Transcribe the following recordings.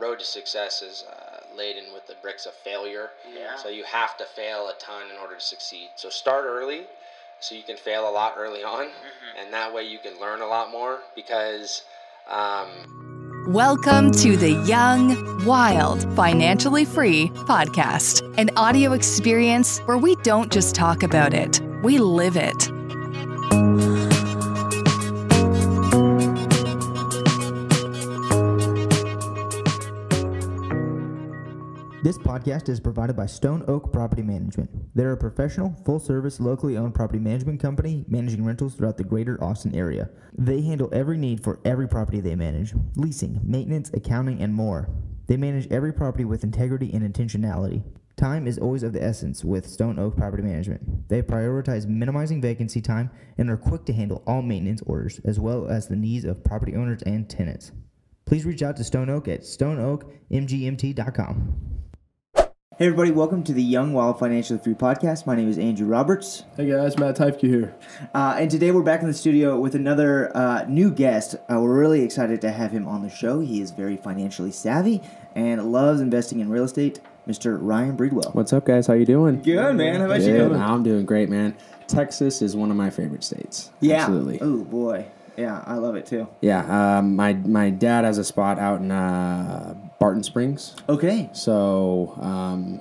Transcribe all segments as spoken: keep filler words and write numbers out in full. road to success is uh, laden with the bricks of failure. Yeah. So you have to fail a ton in order to succeed. So start early so you can fail a lot early on. Mm-hmm. And that way you can learn a lot more because... Um... Welcome to the Young, Wild, Financially Free podcast, an audio experience where we don't just talk about it, we live it. This podcast is provided by Stone Oak Property Management. They're a professional, full-service, locally owned property management company managing rentals throughout the greater Austin area. They handle every need for every property they manage, leasing, maintenance, accounting, and more. They manage every property with integrity and intentionality. Time is always of the essence with Stone Oak Property Management. They prioritize minimizing vacancy time and are quick to handle all maintenance orders, as well as the needs of property owners and tenants. Please reach out to Stone Oak at Stone Oak M G M T dot com. Hey everybody, welcome to the Young, Wild, Financially Free podcast. My name is Andrew Roberts. Hey guys, Matt Tyfke here. Uh, and today we're back in the studio with another uh, new guest. Uh, we're really excited to have him on the show. He is very financially savvy and loves investing in real estate, Mister Ryan Breedwell. What's up guys, how you doing? Good man, how about Good. you doing? I'm doing great man. Texas is one of my favorite states. Yeah. Absolutely. Oh boy. Yeah, I love it too. Yeah, um, my my dad has a spot out in uh, Barton Springs. Okay. So, um,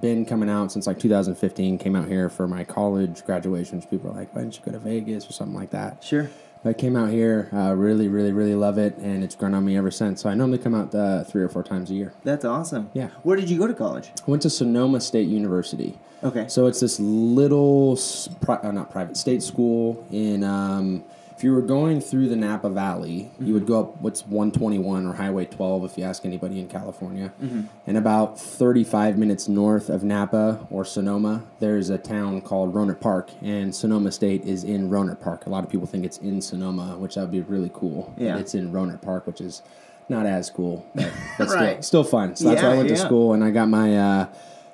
been coming out since like two thousand fifteen, came out here for my college graduations. People are like, why didn't you go to Vegas or something like that? Sure. But I came out here, uh, really, really, really love it, and it's grown on me ever since. So I normally come out uh, three or four times a year. That's awesome. Yeah. Where did you go to college? I went to Sonoma State University. Okay. So it's this little, pri- not private, state school in... Um, If you were going through the Napa Valley, mm-hmm. you would go up what's one twenty-one or Highway twelve if you ask anybody in California. Mm-hmm. And about thirty-five minutes north of Napa or Sonoma, there's a town called Rohnert Park, and Sonoma State is in Rohnert Park. A lot of people think it's in Sonoma, which that would be really cool. Yeah. And it's in Rohnert Park, which is not as cool, but, but right. still, still fun. So that's yeah, why I went yeah. to school, and I got my uh,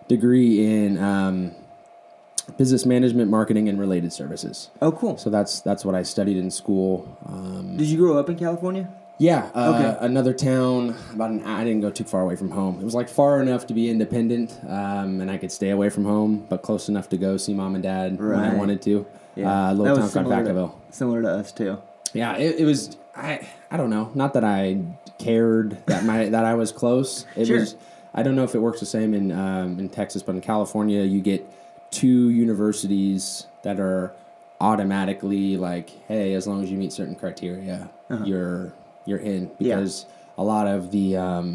degree in... Um, business management, marketing, and related services. Oh, cool. So that's that's what I studied in school. Um, Did you grow up in California? Yeah. Uh, okay. Another town, about an hour. I didn't go too far away from home. It was like far enough to be independent, um, and I could stay away from home, but close enough to go see mom and dad right. when I wanted to. Yeah. Uh, a little that town called Vacaville. To, similar to us, too. Yeah, it, it was, I I don't know, not that I cared that my that I was close. It sure. was, I don't know if it works the same in um, in Texas, but in California, you get... two universities that are automatically like, hey, as long as you meet certain criteria, uh-huh. you're you're in. Because yeah. a lot of the um,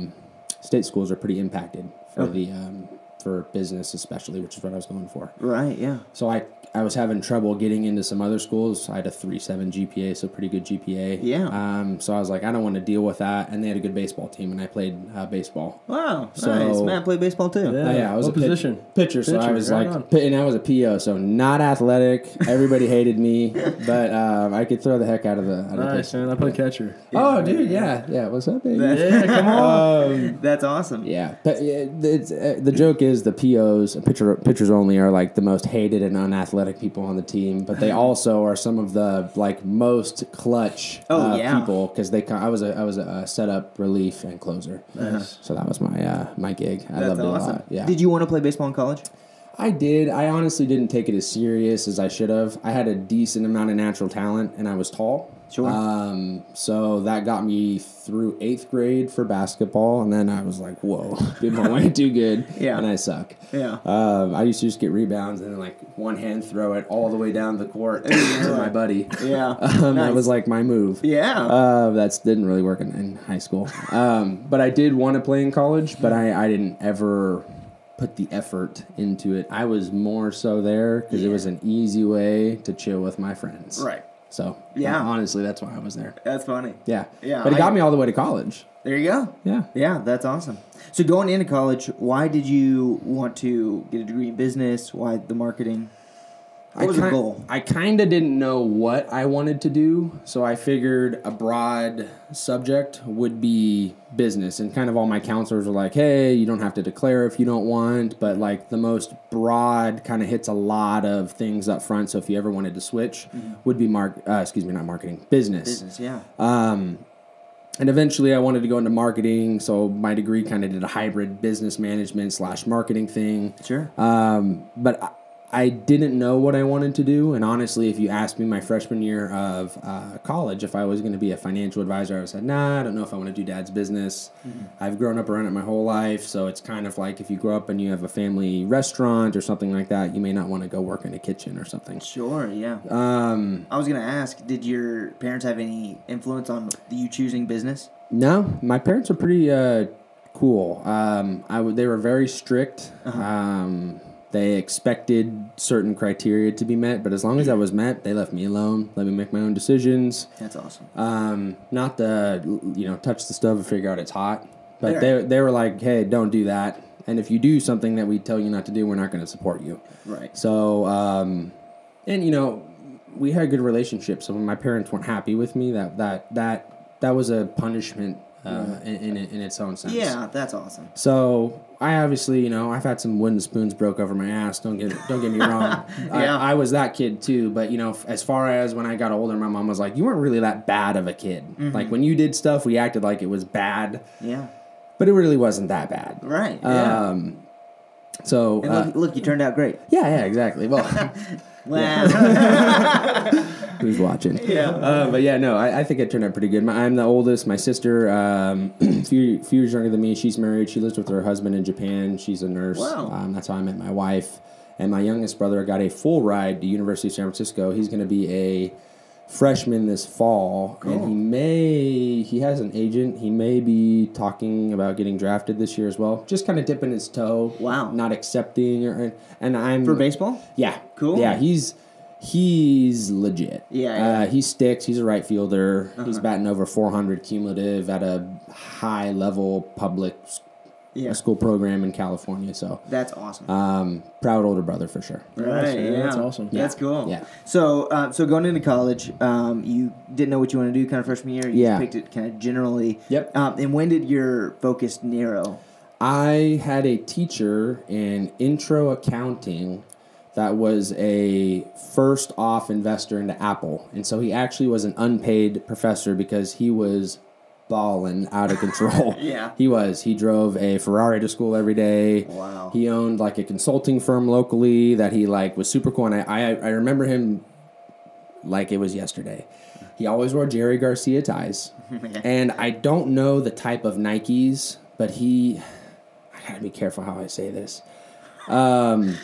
state schools are pretty impacted for okay. the um, for business especially, which is what I was going for. Right, yeah. So I, I was having trouble getting into some other schools. I had a three point seven G P A, so pretty good G P A. Yeah. Um. So I was like, I don't want to deal with that. And they had a good baseball team, and I played uh, baseball. Wow. So, nice. Matt played baseball too. Yeah. Uh, yeah I was what a position pitch, pitcher, so pitcher, I was right like, on. And I was a P O, so not athletic. Everybody hated me, but um, I could throw the heck out of the. Out nice of the man. I played catcher. Yeah. Oh, dude. Yeah. Yeah. What's up, baby? Yeah. Come on. Um, That's awesome. Yeah. But it's uh, the joke is the P Os, pitcher pitchers only, are like the most hated and unathletic people on the team, but they also are some of the like most clutch oh, uh, yeah. people because they. I was a I was a setup, relief, and closer. Uh-huh. So that was my uh, my gig. I That's loved awesome. it a lot. Yeah. Did you want to play baseball in college? I did. I honestly didn't take it as serious as I should have. I had a decent amount of natural talent, and I was tall. Sure. Um, so that got me through eighth grade for basketball, and then I was like, whoa, people ain't too good, yeah. and I suck. Yeah. Um, I used to just get rebounds and then, like, one hand throw it all the way down the court to my buddy. Yeah. Um, nice. That was, like, my move. Yeah. Uh, that didn't really work in, in high school. Um, but I did want to play in college, but I, I didn't ever... put the effort into it. I was more so there because yeah. it was an easy way to chill with my friends. Right. So, yeah. honestly, that's why I was there. That's funny. Yeah. Yeah. But it I, got me all the way to college. There you go. Yeah. Yeah, that's awesome. So going into college, why did you want to get a degree in business? Why the marketing? What was the goal? I kind of didn't know what I wanted to do, so I figured a broad subject would be business. And kind of all my counselors were like, hey, you don't have to declare if you don't want, but like the most broad kind of hits a lot of things up front. So if you ever wanted to switch, mm-hmm. would be, mar- uh, excuse me, not marketing, business. Business, yeah. Um, And eventually I wanted to go into marketing, so my degree kind of did a hybrid business management slash marketing thing. Sure. Um, but I didn't know what I wanted to do, and honestly, if you asked me my freshman year of uh, college if I was going to be a financial advisor, I would have said, nah, I don't know if I want to do dad's business. Mm-hmm. I've grown up around it my whole life, so it's kind of like if you grow up and you have a family restaurant or something like that, you may not want to go work in a kitchen or something. Sure, yeah. Um, I was going to ask, did your parents have any influence on you choosing business? No, my parents are pretty... Uh, Cool. Um, I w- they were very strict. Uh-huh. Um, they expected certain criteria to be met, but as long as that was met, they left me alone, let me make my own decisions. That's awesome. Um, not the, you know, touch the stove and figure out it's hot, but there. they they were like, hey, don't do that. And if you do something that we tell you not to do, we're not going to support you. Right. So, um, and you know, we had a good relationship. So when my parents weren't happy with me, that that that that was a punishment. Uh, in, in in its own sense. Yeah, that's awesome. So I obviously, you know, I've had some wooden spoons broke over my ass. Don't get don't get me wrong. yeah. I, I was that kid too. But you know, as far as when I got older, my mom was like, "You weren't really that bad of a kid. Mm-hmm. Like when you did stuff, we acted like it was bad. Yeah, but it really wasn't that bad. Right. Yeah. Um, so and look, uh, look, you turned out great. Yeah. Yeah. Exactly. Well. Wow. Who's watching? Yeah. Uh, but yeah, no, I, I think it turned out pretty good. My, I'm the oldest. My sister, um, few, few years younger than me, she's married. She lives with her husband in Japan. She's a nurse. Wow. Um, that's how I met my wife. And my youngest brother got a full ride to University of San Francisco. He's going to be a freshman this fall. Cool. And he may, he has an agent. He may be talking about getting drafted this year as well. Just kind of dipping his toe. Wow. Not accepting. Or, and I'm. For baseball? Yeah. Cool. Yeah, he's. He's legit. Yeah, yeah. Uh, he sticks. He's a right fielder. Uh-huh. He's batting over four hundred cumulative at a high-level public yeah. school program in California. So that's awesome. Um, proud older brother for sure. Right. That's, yeah. That's awesome. Yeah. That's cool. Yeah. So, uh, so going into college, um, you didn't know what you wanted to do. Kind of freshman year, you yeah. just picked it kind of generally. Yep. Um, and when did your focus narrow? I had a teacher in intro accounting. That was a first-off investor into Apple. And so he actually was an unpaid professor because he was balling out of control. yeah. He was. He drove a Ferrari to school every day. Wow. He owned, like, a consulting firm locally that he, like, was super cool. And I, I, I remember him like it was yesterday. He always wore Jerry Garcia ties. yeah. And I don't know the type of Nikes, but he... I gotta be careful how I say this. Um...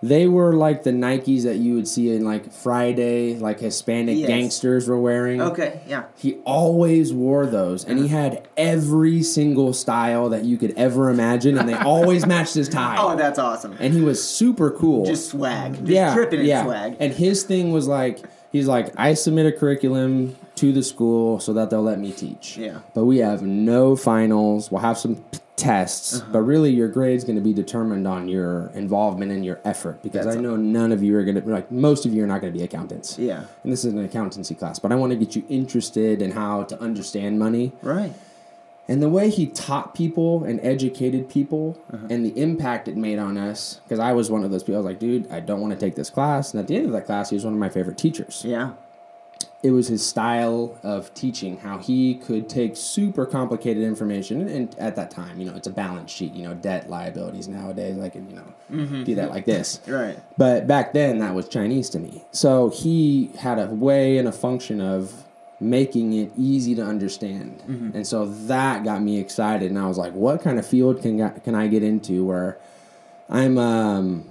They were like the Nikes that you would see in like Friday, like Hispanic yes. gangsters were wearing. Okay, yeah. He always wore those, and he had every single style that you could ever imagine, and they always matched his tie. Oh, that's awesome. And he was super cool. Just swag. Just yeah, tripping in yeah. swag. And his thing was like, he's like, I submit a curriculum to the school so that they'll let me teach. Yeah. But we have no finals. We'll have some... tests, uh-huh. but really your grade's going to be determined on your involvement and your effort, because that's I know none of you are going to, like most of you are not going to be accountants. Yeah. And this is an accountancy class, but I want to get you interested in how to understand money. Right. And the way he taught people and educated people uh-huh. and the impact it made on us, because I was one of those people, I was like, dude, I don't want to take this class. And at the end of that class, he was one of my favorite teachers. Yeah. It was his style of teaching, how he could take super complicated information, and at that time, you know, it's a balance sheet, you know, debt, liabilities nowadays, I can, you know, mm-hmm. do that like this. Right. But back then, that was Chinese to me. So he had a way and a function of making it easy to understand. Mm-hmm. And so that got me excited, and I was like, what kind of field can, can I get into where I'm... um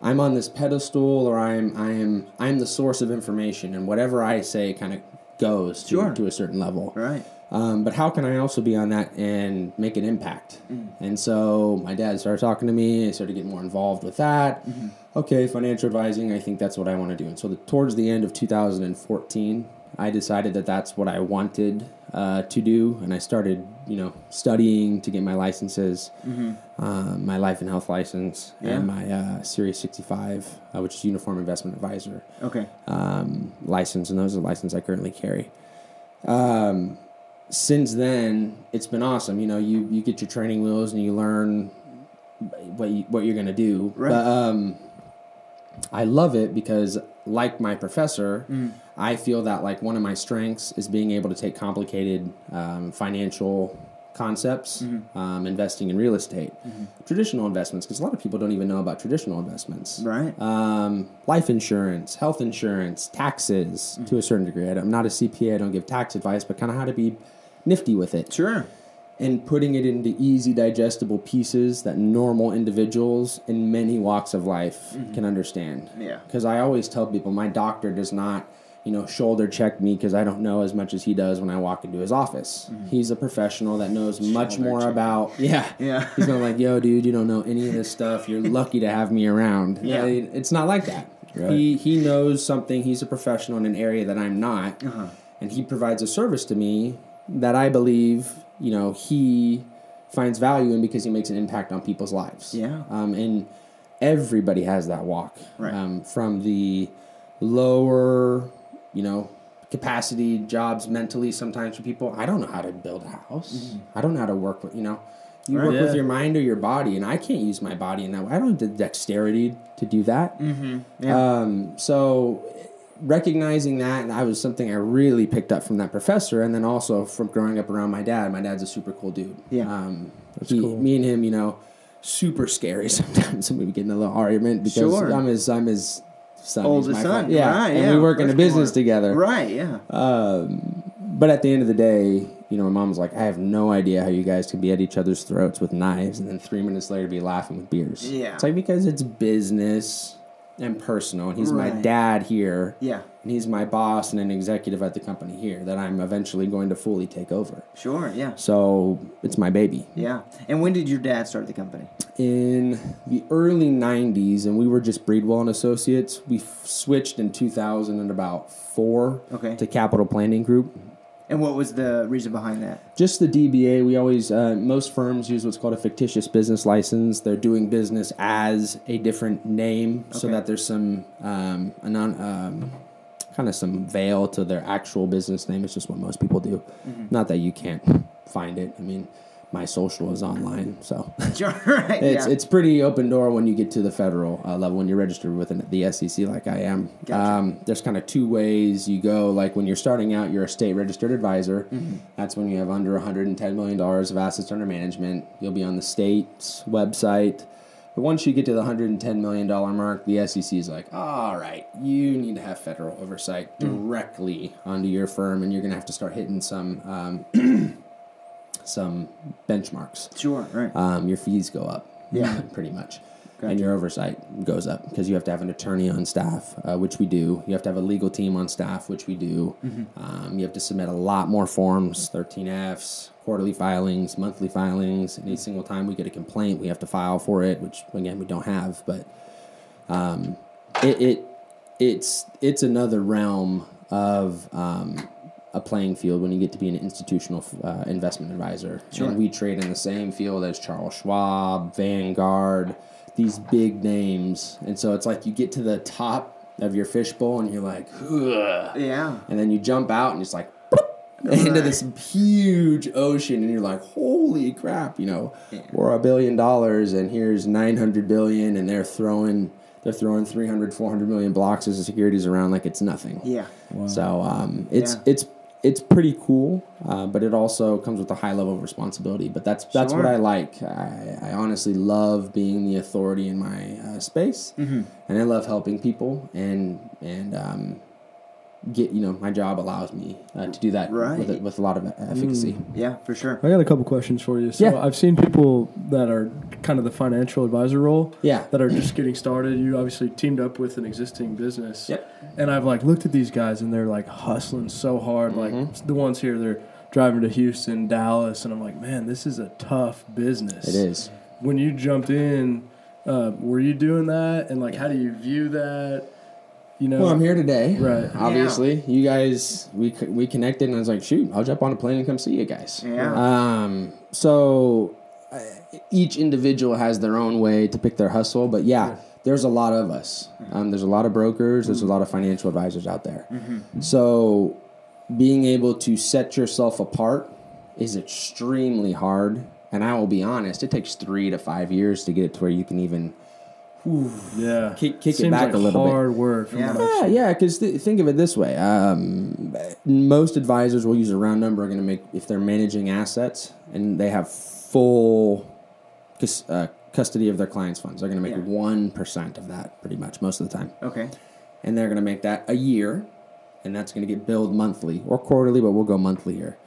I'm on this pedestal, or I'm I'm I'm the source of information, and whatever I say kind of goes to, sure. to a certain level. Right. Um, but how can I also be on that and make an impact? Mm. And so my dad started talking to me. I started getting more involved with that. Mm-hmm. Okay, financial advising. I think that's what I want to do. And so the, towards the end of two thousand fourteen, I decided that that's what I wanted uh, to do, and I started, you know, studying to get my licenses, mm-hmm. um, my life and health license, yeah. and my uh, Series sixty-five, uh, which is Uniform Investment Advisor. Okay. Um, license, and those are the license I currently carry. Um, since then, it's been awesome. You know, you, you get your training wheels and you learn what you, what you're going to do. Right. But um, I love it because, like my professor. Mm. I feel that like one of my strengths is being able to take complicated um, financial concepts, mm-hmm. um, investing in real estate, mm-hmm. traditional investments, because a lot of people don't even know about traditional investments. Right. Um, life insurance, health insurance, taxes mm-hmm. to a certain degree. I'm not a C P A. I don't give tax advice, but kind of how to be nifty with it. Sure. And putting it into easy, digestible pieces that normal individuals in many walks of life mm-hmm. can understand. Yeah. Because I always tell people my doctor does not, you know, shoulder check me because I don't know as much as he does when I walk into his office. Mm-hmm. He's a professional that knows much shoulder more check. about, yeah. yeah. He's not like, yo, dude, you don't know any of this stuff. You're lucky to have me around. Yeah. It's not like that. Right. He he knows something. He's a professional in an area that I'm not. Uh-huh. And he provides a service to me that I believe, you know, he finds value in because he makes an impact on people's lives. Yeah. Um, and everybody has that walk. Right. Um, from the lower... you know, capacity jobs mentally sometimes for people. I don't know how to build a house. Mm-hmm. I don't know how to work with, you know, you right, work yeah. with your mind or your body, and I can't use my body in that way. I don't have the dexterity to do that. Mm-hmm. Yeah. Um, so recognizing that, and I was something I really picked up from that professor. And then also from growing up around my dad, my dad's a super cool dude. Yeah. Um, That's he, cool. Me and him, you know, super scary sometimes. We get in a little argument because sure. I'm his, I'm his, son. Oldest son, yeah. Right, and yeah. we work First in a business born. together. Right, yeah. Um, but at the end of the day, you know, my mom was like, I have no idea how you guys can be at each other's throats with knives and then three minutes later be laughing with beers. Yeah. It's like, because it's business and personal, and he's right. my dad here. Yeah. And he's my boss and an executive at the company here that I'm eventually going to fully take over. Sure, yeah. So it's my baby. Yeah. And when did your dad start the company? In the early nineties, and we were just Breedwell and Associates. We f- switched in two thousand four okay. to Capital Planning Group. And what was the reason behind that? Just the D B A. We always, uh, most firms use what's called a fictitious business license. They're doing business as a different name okay. so that there's some um, anon- um kind of some veil to their actual business name. It's just what most people do. Mm-hmm. Not that you can't find it. I mean, my social is online, so sure, right, it's yeah. it's pretty open door when you get to the federal uh, level, when you're registered with an, the S E C like I am. Gotcha. Um, there's kind of two ways you go. Like when you're starting out, you're a state registered advisor. Mm-hmm. That's when you have under one hundred ten million dollars of assets under management. You'll be on the state's website. But once you get to the one hundred ten million dollars mark, the S E C is like, all right, you need to have federal oversight directly mm. onto your firm, and you're going to have to start hitting some um, some benchmarks. Sure, right. Um, your fees go up, yeah, pretty much, gotcha. And your oversight goes up because you have to have an attorney on staff, uh, which we do. You have to have a legal team on staff, which we do. Mm-hmm. Um, you have to submit a lot more forms, thirteen F's. Quarterly filings, monthly filings. Any single time we get a complaint, we have to file for it, which again we don't have. But um, it, it it's it's another realm of um, a playing field when you get to be an institutional uh, investment advisor. Sure. And we trade in the same field as Charles Schwab, Vanguard, these big names. And so it's like you get to the top of your fishbowl and you're like, ugh. Yeah. And then you jump out and it's like. Right. Into this huge ocean, and you're like, holy crap, you know, yeah. we're a billion dollars, and here's nine hundred billion, and they're throwing they're throwing three hundred, four hundred million boxes of securities around like it's nothing. Yeah. Wow. So um, it's yeah. it's it's pretty cool, uh, but it also comes with a high level of responsibility. But that's that's sure. what I like. I, I honestly love being the authority in my uh, space, mm-hmm. and I love helping people, and and um get, you know, my job allows me uh, to do that right. with, a, with a lot of efficacy. Mm. Yeah, for sure. I got a couple questions for you. So yeah. I've seen people that are kind of the financial advisor role yeah. that are just getting started. You obviously teamed up with an existing business. Yep. And I've like looked at these guys and they're like hustling so hard. Mm-hmm. Like the ones here, they're driving to Houston, Dallas. And I'm like, man, this is a tough business. It is. When you jumped in, uh, were you doing that? And like, yeah. how do you view that? You know, well, I'm here today. Right. Obviously, yeah. you guys, we we connected, and I was like, shoot, I'll jump on a plane and come see you guys. Yeah. Um. So uh, each individual has their own way to pick their hustle, but yeah, yeah. there's a lot of us. Um. There's a lot of brokers. Mm-hmm. There's a lot of financial advisors out there. Mm-hmm. So being able to set yourself apart is extremely hard, and I will be honest, it takes three to five years to get it to where you can even Ooh, yeah, kick, kick it back like a little bit. Hard work. From yeah, yeah. Because yeah, th- think of it this way: um, most advisors will use a round number. Are going to make if they're managing assets and they have full cus- uh, custody of their clients' funds, they're going to make one yeah. percent of that pretty much most of the time. Okay, and they're going to make that a year, and that's going to get billed monthly or quarterly, but we'll go monthly here.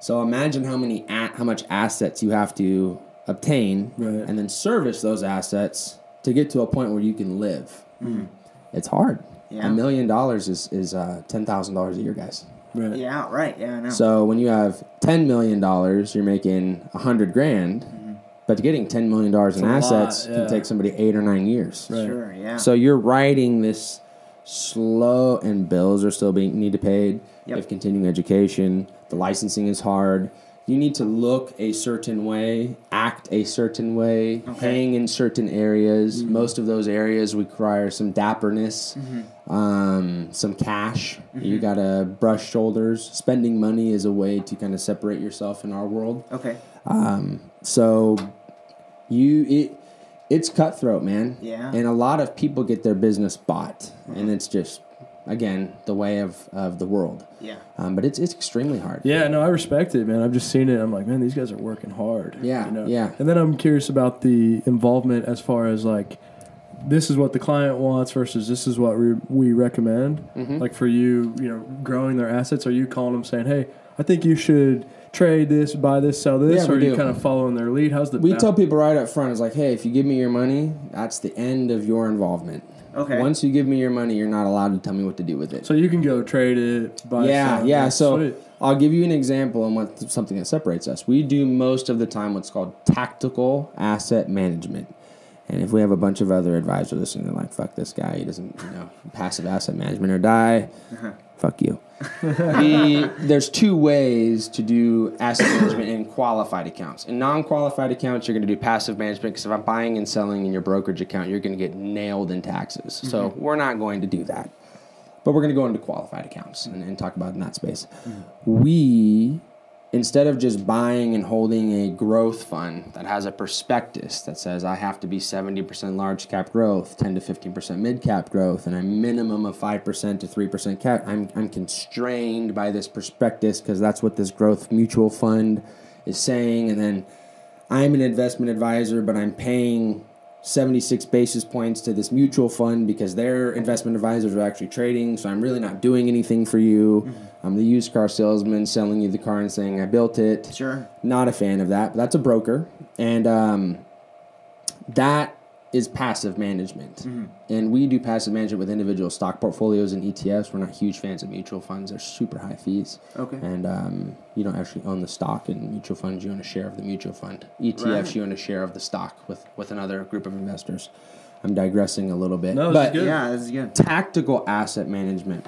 So imagine how many a- how much assets you have to obtain, right. and then service those assets. To get to a point where you can live, mm. it's hard. Yeah. A million dollars is is uh, ten thousand dollars a year, guys. Right. Yeah, right. Yeah, I know. So when you have ten million dollars, you're making a hundred grand, mm-hmm. but getting ten million dollars in assets lot, yeah. can take somebody eight or nine years. Right. Sure. Yeah. So you're riding this slow, and bills are still being need to paid. Yep. You have continuing education. The licensing is hard. You need to look a certain way, act a certain way, okay. hang in certain areas. Mm-hmm. Most of those areas require some dapperness, mm-hmm. um, some cash. Mm-hmm. You got to brush shoulders. Spending money is a way to kind of separate yourself in our world. Okay. Um, so you it it's cutthroat, man. Yeah. And a lot of people get their business bought, mm-hmm. and it's just... Again, the way of, of the world. Yeah. Um, but it's it's extremely hard. Yeah, no, I respect it, man. I've just seen it. I'm like, man, these guys are working hard. Yeah, you know? yeah. And then I'm curious about the involvement as far as, like, this is what the client wants versus this is what we, we recommend. Mm-hmm. Like, for you, you know, growing their assets, are you calling them saying, hey, I think you should trade this, buy this, sell this, yeah, or are you do. kind of following their lead? How's the We balance? Tell people right up front, it's like, hey, if you give me your money, that's the end of your involvement. Okay. Once you give me your money, you're not allowed to tell me what to do with it. So you can go trade it, buy Yeah, some, yeah. So sweet. I'll give you an example on what something that separates us. We do most of the time what's called tactical asset management. And if we have a bunch of other advisors listening, they're like, fuck this guy. He doesn't, you know, passive asset management or die. Uh-huh. Fuck you. the, there's two ways to do asset management in qualified accounts. In non-qualified accounts, you're going to do passive management because if I'm buying and selling in your brokerage account, you're going to get nailed in taxes. Mm-hmm. So we're not going to do that. But we're going to go into qualified accounts and, and talk about in that space. Mm-hmm. We... Instead of just buying and holding a growth fund that has a prospectus that says I have to be seventy percent large cap growth, ten to fifteen percent mid cap growth, and a minimum of five percent to three percent cap, I'm I'm constrained by this prospectus because that's what this growth mutual fund is saying. And then I'm an investment advisor, but I'm paying seventy-six basis points to this mutual fund because their investment advisors are actually trading, so I'm really not doing anything for you. Mm-hmm. I'm the used car salesman selling you the car and saying I built it. Sure. Not a fan of that, but that's a broker. And um, that is passive management. Mm-hmm. And we do passive management with individual stock portfolios and E T Fs. We're not huge fans of mutual funds. They're super high fees. Okay. And um, you don't actually own the stock in mutual funds. You own a share of the mutual fund. E T Fs, right. You own a share of the stock with, with another group of investors. I'm digressing a little bit. No, this but is good. Yeah, this is good. Tactical asset management.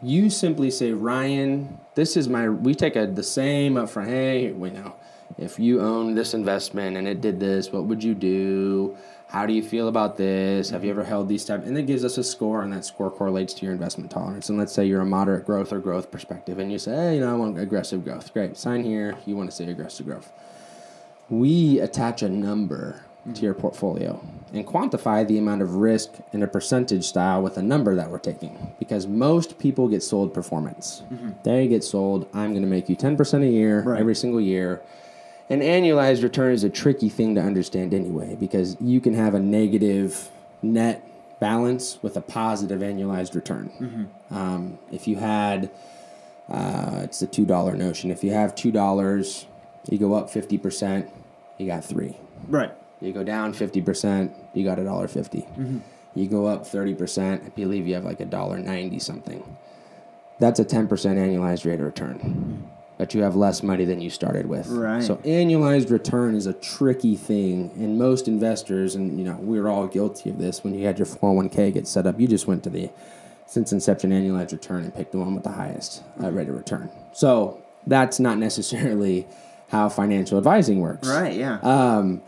You simply say, Ryan, this is my... We take a, the same up front. Hey, we know. If you own this investment and it did this, what would you do? How do you feel about this? Have you ever held these type? And it gives us a score, and that score correlates to your investment tolerance. And let's say you're a moderate growth or growth perspective, and you say, hey, you know, I want aggressive growth. Great. Sign here. You want to say aggressive growth. We attach a number mm-hmm. to your portfolio and quantify the amount of risk in a percentage style with a number that we're taking because most people get sold performance. Mm-hmm. They get sold, I'm going to make you ten percent a year right. every single year. An annualized return is a tricky thing to understand anyway because you can have a negative net balance with a positive annualized return. Mm-hmm. Um, if you had, uh, it's the two dollar notion. If you have two dollars, you go up fifty percent, you got three. Right. You go down fifty percent, you got one dollar fifty. Mm-hmm. You go up thirty percent, I believe you have like one dollar ninety something. That's a ten percent annualized rate of return. Mm-hmm. But you have less money than you started with. Right. So annualized return is a tricky thing. And most investors, and you know, we were all guilty of this, when you had your four oh one k get set up, you just went to the since inception annualized return and picked the one with the highest uh, rate of return. So that's not necessarily how financial advising works. Right, yeah. Um,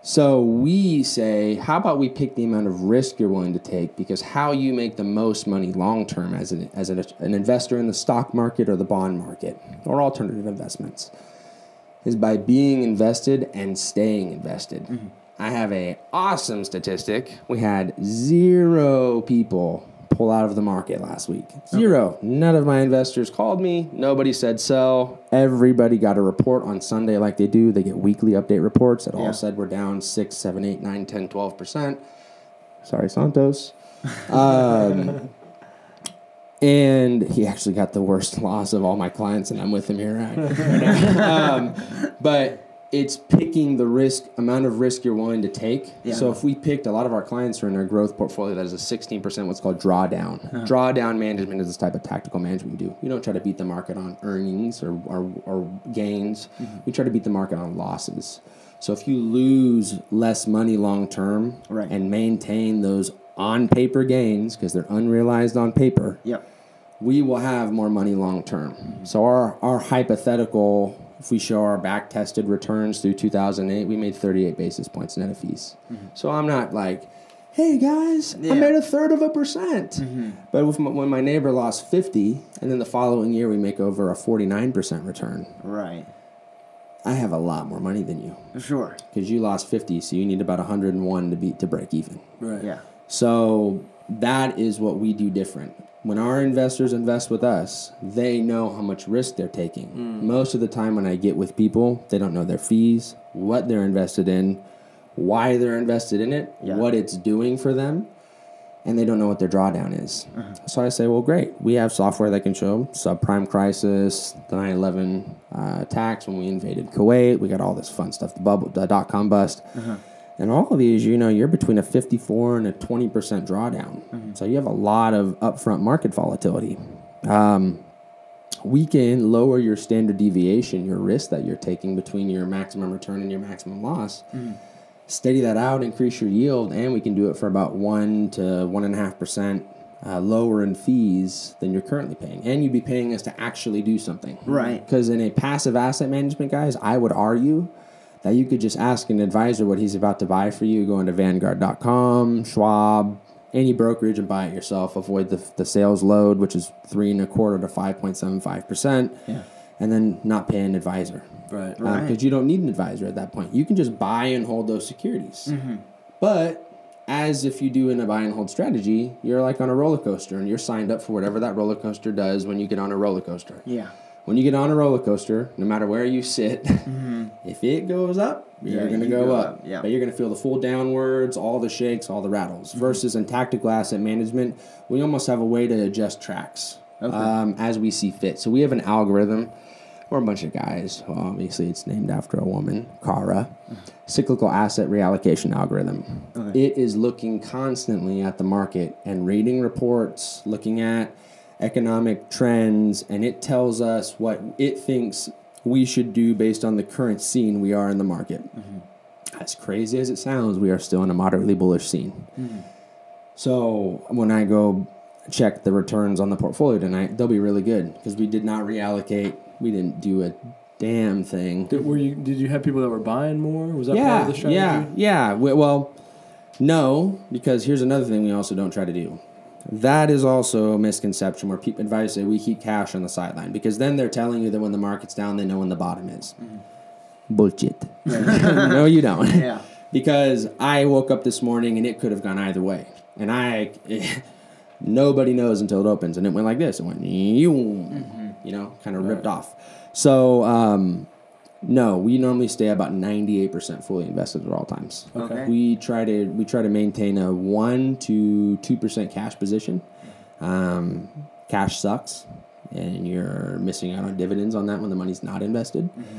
so we say, how about we pick the amount of risk you're willing to take because how you make the most money long-term as an, as an, an investor in the stock market or the bond market or alternative investments is by being invested and staying invested. Mm-hmm. I have a awesome statistic. We had zero people pull out of the market last week. Zero. Okay. None of my investors called me. Nobody said sell. Everybody got a report on Sunday like they do. They get weekly update reports that yeah. all said we're down six, seven, eight, nine, ten, twelve percent. Sorry, Santos. Um, and he actually got the worst loss of all my clients, and I'm with him here right, right now. Um, but it's picking the risk, amount of risk you're willing to take. Yeah. So if we picked, a lot of our clients are in our growth portfolio that is a sixteen percent what's called drawdown. Huh. Drawdown management is this type of tactical management we do. We don't try to beat the market on earnings or, or, or gains. Mm-hmm. We try to beat the market on losses. So if you lose less money long term right. and maintain those on-paper gains, because they're unrealized on paper, yep. we will have more money long term. Mm-hmm. So our, our hypothetical... If we show our back-tested returns through two thousand eight, we made thirty-eight basis points net of fees. Mm-hmm. So I'm not like, hey, guys, yeah. I made a third of a percent. Mm-hmm. But with my, when my neighbor lost fifty, and then the following year we make over a forty-nine percent return. Right. I have a lot more money than you. Sure. Because you lost fifty, so you need about one hundred one to beat to break even. Right. Yeah. So that is what we do different. When our investors invest with us, they know how much risk they're taking. Mm. Most of the time when I get with people, they don't know their fees, what they're invested in, why they're invested in it, yeah. what it's doing for them, and they don't know what their drawdown is. Uh-huh. So I say, well, great. We have software that can show subprime crisis, the nine eleven uh, attacks when we invaded Kuwait. We got all this fun stuff, the bubble, the dot-com bust. Uh-huh. And all of these, you know, you're between a fifty-four and a twenty percent drawdown. Mm-hmm. So you have a lot of upfront market volatility. Um, we can lower your standard deviation, your risk that you're taking between your maximum return and your maximum loss. Mm-hmm. Steady that out, increase your yield, and we can do it for about one to one point five percent uh, lower in fees than you're currently paying. And you'd be paying us to actually do something. Right. Because in a passive asset management, guys, I would argue... that you could just ask an advisor what he's about to buy for you. Go into Vanguard dot com, Schwab, any brokerage and buy it yourself. Avoid the the sales load, which is three and a quarter to five point seven five percent, and then not pay an advisor, right? Because right. uh, you don't need an advisor at that point. You can just buy and hold those securities. Mm-hmm. But as if you do in a buy and hold strategy, you're like on a roller coaster, and you're signed up for whatever that roller coaster does when you get on a roller coaster. Yeah. When you get on a roller coaster, no matter where you sit, mm-hmm. if it goes up, you're yeah, going to you go, go up. up. Yeah. But you're going to feel the full downwards, all the shakes, all the rattles. Mm-hmm. Versus in tactical asset management, we almost have a way to adjust tracks okay. um, as we see fit. So we have an algorithm. We're a bunch of guys. Well, obviously, it's named after a woman, Cara. Cyclical asset reallocation algorithm. Okay. It is looking constantly at the market and reading reports, looking at economic trends, and it tells us what it thinks we should do based on the current scene we are in the market. Mm-hmm. As crazy as it sounds, we are still in a moderately bullish scene. Mm-hmm. So when I go check the returns on the portfolio tonight, they'll be really good because we did not reallocate. We didn't do a damn thing. Did, were you? Did you have people that were buying more? Was that yeah, part of the strategy? Yeah, yeah. We, well, no, because here's another thing we also don't try to do. That is also a misconception where people advise say we keep cash on the sideline because then they're telling you that when the market's down, they know when the bottom is. Mm. Bullshit. No, you don't. Yeah. Because I woke up this morning and it could have gone either way. And I, it, nobody knows until it opens. And it went like this. It went, mm-hmm. you know, kind of right. ripped off. So, um, no, we normally stay about ninety-eight percent fully invested at all times. Okay. We try to we try to maintain a one to two percent cash position. Um, cash sucks, and you're missing out on dividends on that when the money's not invested. Mm-hmm.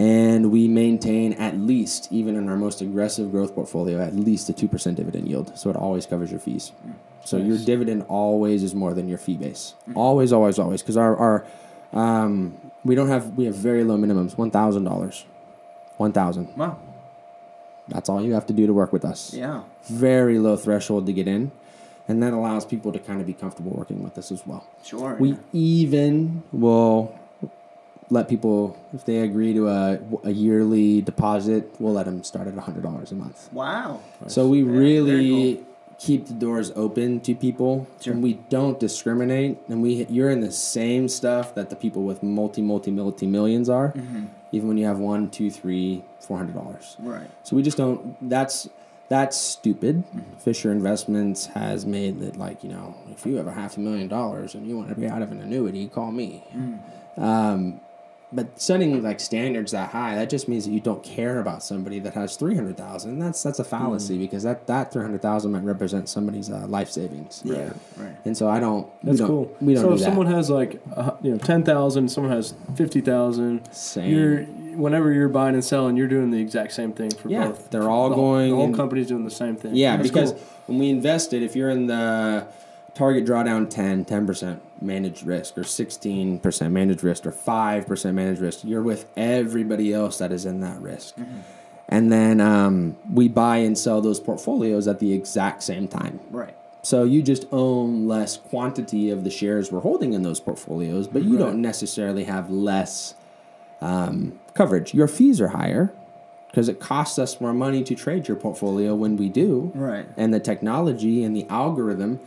And we maintain at least, even in our most aggressive growth portfolio, at least a two percent dividend yield. So it always covers your fees. Mm-hmm. So nice. Your dividend always is more than your fee base. Mm-hmm. Always, always, always. Because our... our um, We don't have, we have very low minimums, one thousand dollars. one thousand dollars. Wow. That's all you have to do to work with us. Yeah. Very low threshold to get in. And that allows people to kind of be comfortable working with us as well. Sure. We yeah. even will let people, if they agree to a, a yearly deposit, we'll let them start at one hundred dollars a month. Wow. So we yeah, really cool. keep the doors open to people, sure. and we don't discriminate, and we you're in the same stuff that the people with multi, multi, multi millions are. Mm-hmm. even when you have one, two, three, four hundred dollars. Right. So we just don't. That's that's stupid. Mm-hmm. Fisher Investments has made that, like, you know, if you have a half a million dollars and you want to be out of an annuity, call me. Mm-hmm. Um, but setting like standards that high, that just means that you don't care about somebody that has three hundred thousand. That's that's a fallacy mm-hmm. because that, that three hundred thousand might represent somebody's uh, life savings. Yeah. Right. Right. And so I don't. That's we don't, cool. We don't. So do if that. Someone has like uh, you know ten thousand, someone has fifty thousand. Same. You're, whenever you're buying and selling, you're doing the exact same thing for yeah, both. They're all the going. Whole, the whole company's doing the same thing. Yeah, that's because cool. when we invested, if you're in the target drawdown ten, ten percent managed risk, or sixteen percent managed risk, or five percent managed risk, you're with everybody else that is in that risk. Mm-hmm. And then um, we buy and sell those portfolios at the exact same time. Right. So you just own less quantity of the shares we're holding in those portfolios, but you right. don't necessarily have less um, coverage. Your fees are higher because it costs us more money to trade your portfolio when we do. Right. And the technology and the algorithm...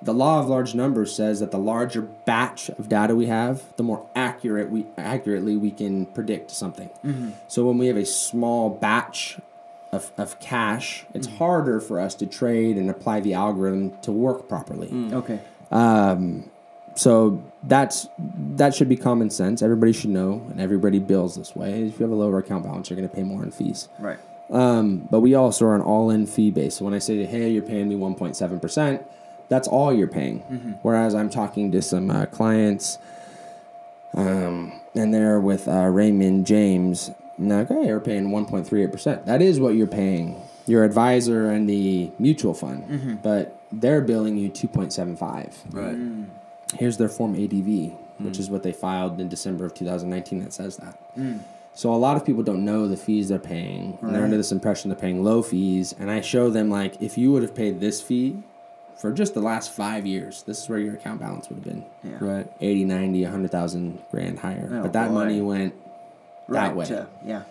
The law of large numbers says that the larger batch of data we have, the more accurate we accurately we can predict something. Mm-hmm. So when we have a small batch of of cash, it's mm-hmm. harder for us to trade and apply the algorithm to work properly. Mm. Okay. Um, so that's that should be common sense. Everybody should know, and everybody bills this way. If you have a lower account balance, you're going to pay more in fees. Right. Um, but we also are an all-in fee base. So when I say, hey, you're paying me one point seven percent. That's all you're paying. Mm-hmm. Whereas I'm talking to some uh, clients, um, and they're with uh, Raymond James. Now, okay, you're paying one point three eight percent. That is what you're paying your advisor and the mutual fund, mm-hmm. but they're billing you two point seven five. Right. Mm. Here's their Form A D V, mm. which is what they filed in December of two thousand nineteen that says that. Mm. So a lot of people don't know the fees they're paying. Right. And they're under this impression they're paying low fees. And I show them, like, if you would have paid this fee for just the last five years, this is where your account balance would have been. Yeah. Right. eighty, ninety, one hundred thousand grand higher. Oh, but that boy. money went right. that way. To, yeah.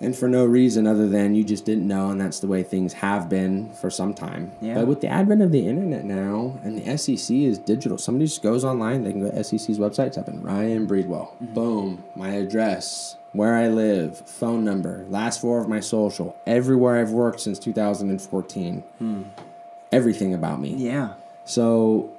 And for no reason other than you just didn't know, and that's the way things have been for some time. Yeah. But with the advent of the internet now, and the S E C is digital, somebody just goes online, they can go to S E C's website, type in Ryan Breedwell. Mm-hmm. Boom. My address, where I live, phone number, last four of my social, everywhere I've worked since two thousand fourteen. Hmm. Everything about me. Yeah. So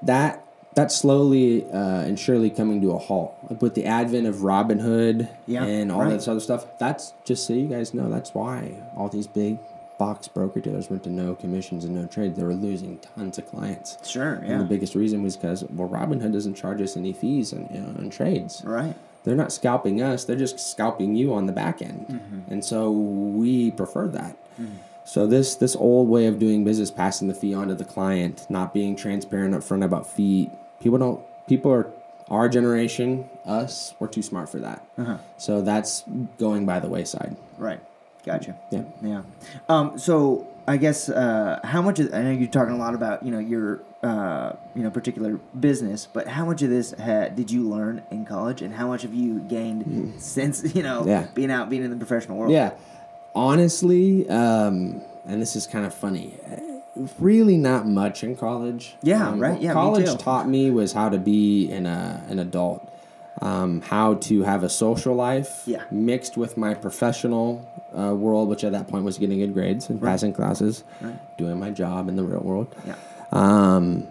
that that's slowly uh, and surely coming to a halt. With the advent of Robinhood yeah, and all right. this other stuff, that's just so you guys know, that's why all these big box broker dealers went to no commissions and no trade. They were losing tons of clients. Sure, yeah. And the biggest reason was because, well, Robinhood doesn't charge us any fees on, you know, on trades. Right. They're not scalping us. They're just scalping you on the back end. Mm-hmm. And so we prefer that. Mm-hmm. So this this old way of doing business, passing the fee on to the client, not being transparent up front about fee, people don't. People are our generation, us. We're too smart for that. Uh-huh. So that's going by the wayside. Right. Gotcha. Yeah. Yeah. Um, so I guess uh, how much of, I know you're talking a lot about you know your uh, you know particular business, but how much of this had, did you learn in college, and how much have you gained mm. since you know yeah. being out being in the professional world? Yeah. Honestly, um, and this is kind of funny, really not much in college. Yeah, um, right. Yeah, college me taught me was how to be an uh, an adult, um, how to have a social life yeah. mixed with my professional uh, world, which at that point was getting good grades and right. passing classes, right. doing my job in the real world. Yeah. Um,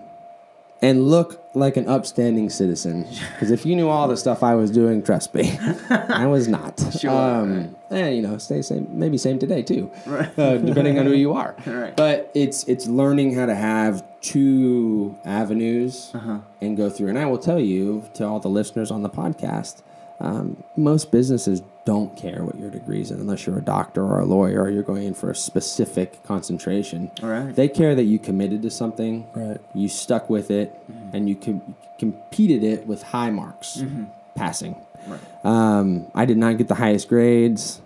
and look like an upstanding citizen. Because if you knew all the stuff I was doing, trust me, I was not. Sure. Um, and, you know, stay same, maybe same today, too, right. uh, depending on who you are. Right. But it's it's learning how to have two avenues uh-huh. and go through. And I will tell you, to all the listeners on the podcast, um, most businesses don't care what your degrees are unless you're a doctor or a lawyer or you're going in for a specific concentration. Right. They care that you committed to something, right. you stuck with it, mm-hmm. and you com- competed it with high marks, mm-hmm. passing. Right. Um, I did not get the highest grades.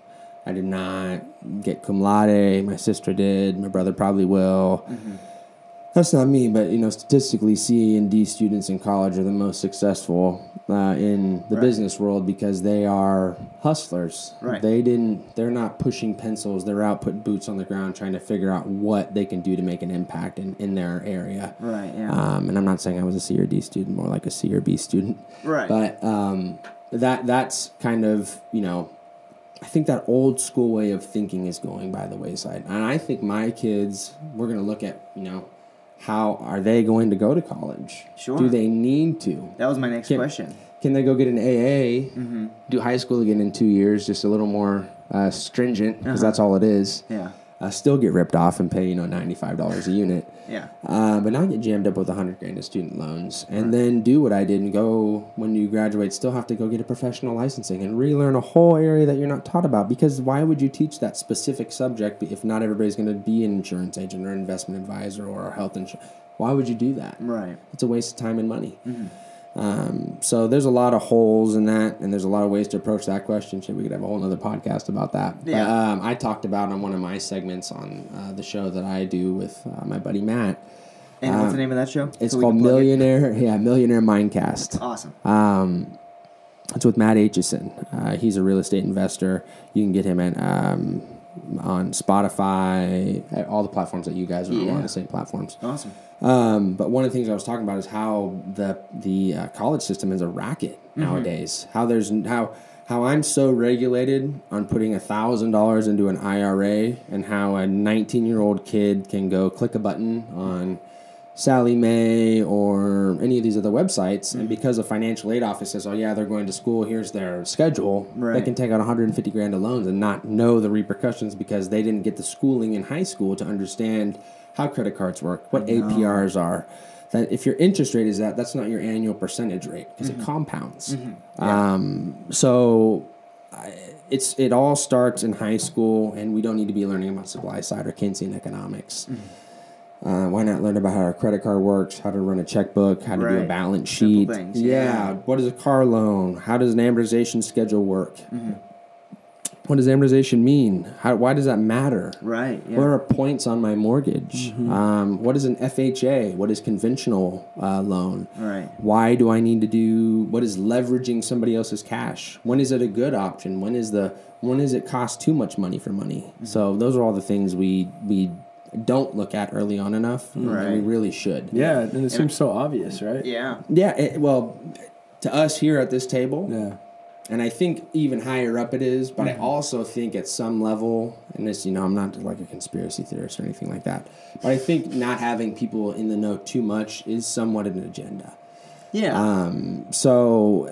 I did not get cum laude. My sister did. My brother probably will. Mm-hmm. That's not me, but you know, statistically, C and D students in college are the most successful uh, in the right. business world because they are hustlers. Right. They didn't. They're not pushing pencils. They're out putting boots on the ground, trying to figure out what they can do to make an impact in, in their area. Right. Yeah. Um, and I'm not saying I was a C or D student, more like a C or B student. Right. But um, that that's kind of, you know, I think that old school way of thinking is going by the wayside. And I think my kids, we're going to look at, you know, how are they going to go to college? Sure. Do they need to? That was my next can, question. Can they go get an A A, mm-hmm. do high school again in two years, just a little more uh, stringent, because uh-huh. that's all it is. Yeah. Uh, still get ripped off and pay, you know, ninety-five dollars a unit. Yeah. Uh, but not get jammed up with one hundred grand of student loans. And right. then do what I did and go, when you graduate, still have to go get a professional licensing and relearn a whole area that you're not taught about. Because why would you teach that specific subject if not everybody's going to be an insurance agent or an investment advisor or a health insurance? Why would you do that? Right. It's a waste of time and money. Mm-hmm. Um, so there's a lot of holes in that, and there's a lot of ways to approach that question. Shit, we could have a whole other podcast about that. Yeah. But, um, I talked about on one of my segments on uh, the show that I do with uh, my buddy Matt. And um, what's the name of that show? It's so called Millionaire. It? Yeah, Millionaire Mindcast. Awesome. Um, it's with Matt Aitchison. Uh, he's a real estate investor. You can get him at um, on Spotify, at all the platforms that you guys are yeah. on, the same platforms. Awesome. Um, but one of the things I was talking about is how the the uh, college system is a racket mm-hmm. nowadays. How there's how how I'm so regulated on putting a thousand dollars into an I R A, and how a nineteen year old kid can go click a button on Sally Mae or any of these other websites, mm-hmm. and because a financial aid office says, "Oh yeah, they're going to school. Here's their schedule." Right. They can take out one hundred fifty grand of loans and not know the repercussions because they didn't get the schooling in high school to understand how credit cards work, what A P Rs are. That if your interest rate is that, that's not your annual percentage rate because mm-hmm. it compounds. Mm-hmm. Yeah. Um, so I, it's it all starts in high school, and we don't need to be learning about supply side or Keynesian economics. Mm-hmm. Uh, why not learn about how a credit card works, how to run a checkbook, how to right. do a balance sheet? Yeah. yeah. What is a car loan? How does an amortization schedule work? Mm-hmm. What does amortization mean? How, why does that matter? Right. Yeah. What are points on my mortgage? Mm-hmm. Um, what is an F H A? What is conventional uh, loan? Right. Why do I need to do? What is leveraging somebody else's cash? When is it a good option? When is the when is it cost too much money for money? Mm-hmm. So those are all the things we we don't look at early on enough. Right. And we really should. Yeah, and it and seems I, so obvious, right? Yeah. Yeah. It, well, to us here at this table. Yeah. And I think even higher up it is, but mm-hmm. I also think at some level, and this, you know, I'm not like a conspiracy theorist or anything like that, but I think not having people in the know too much is somewhat an agenda. Yeah. Um, so,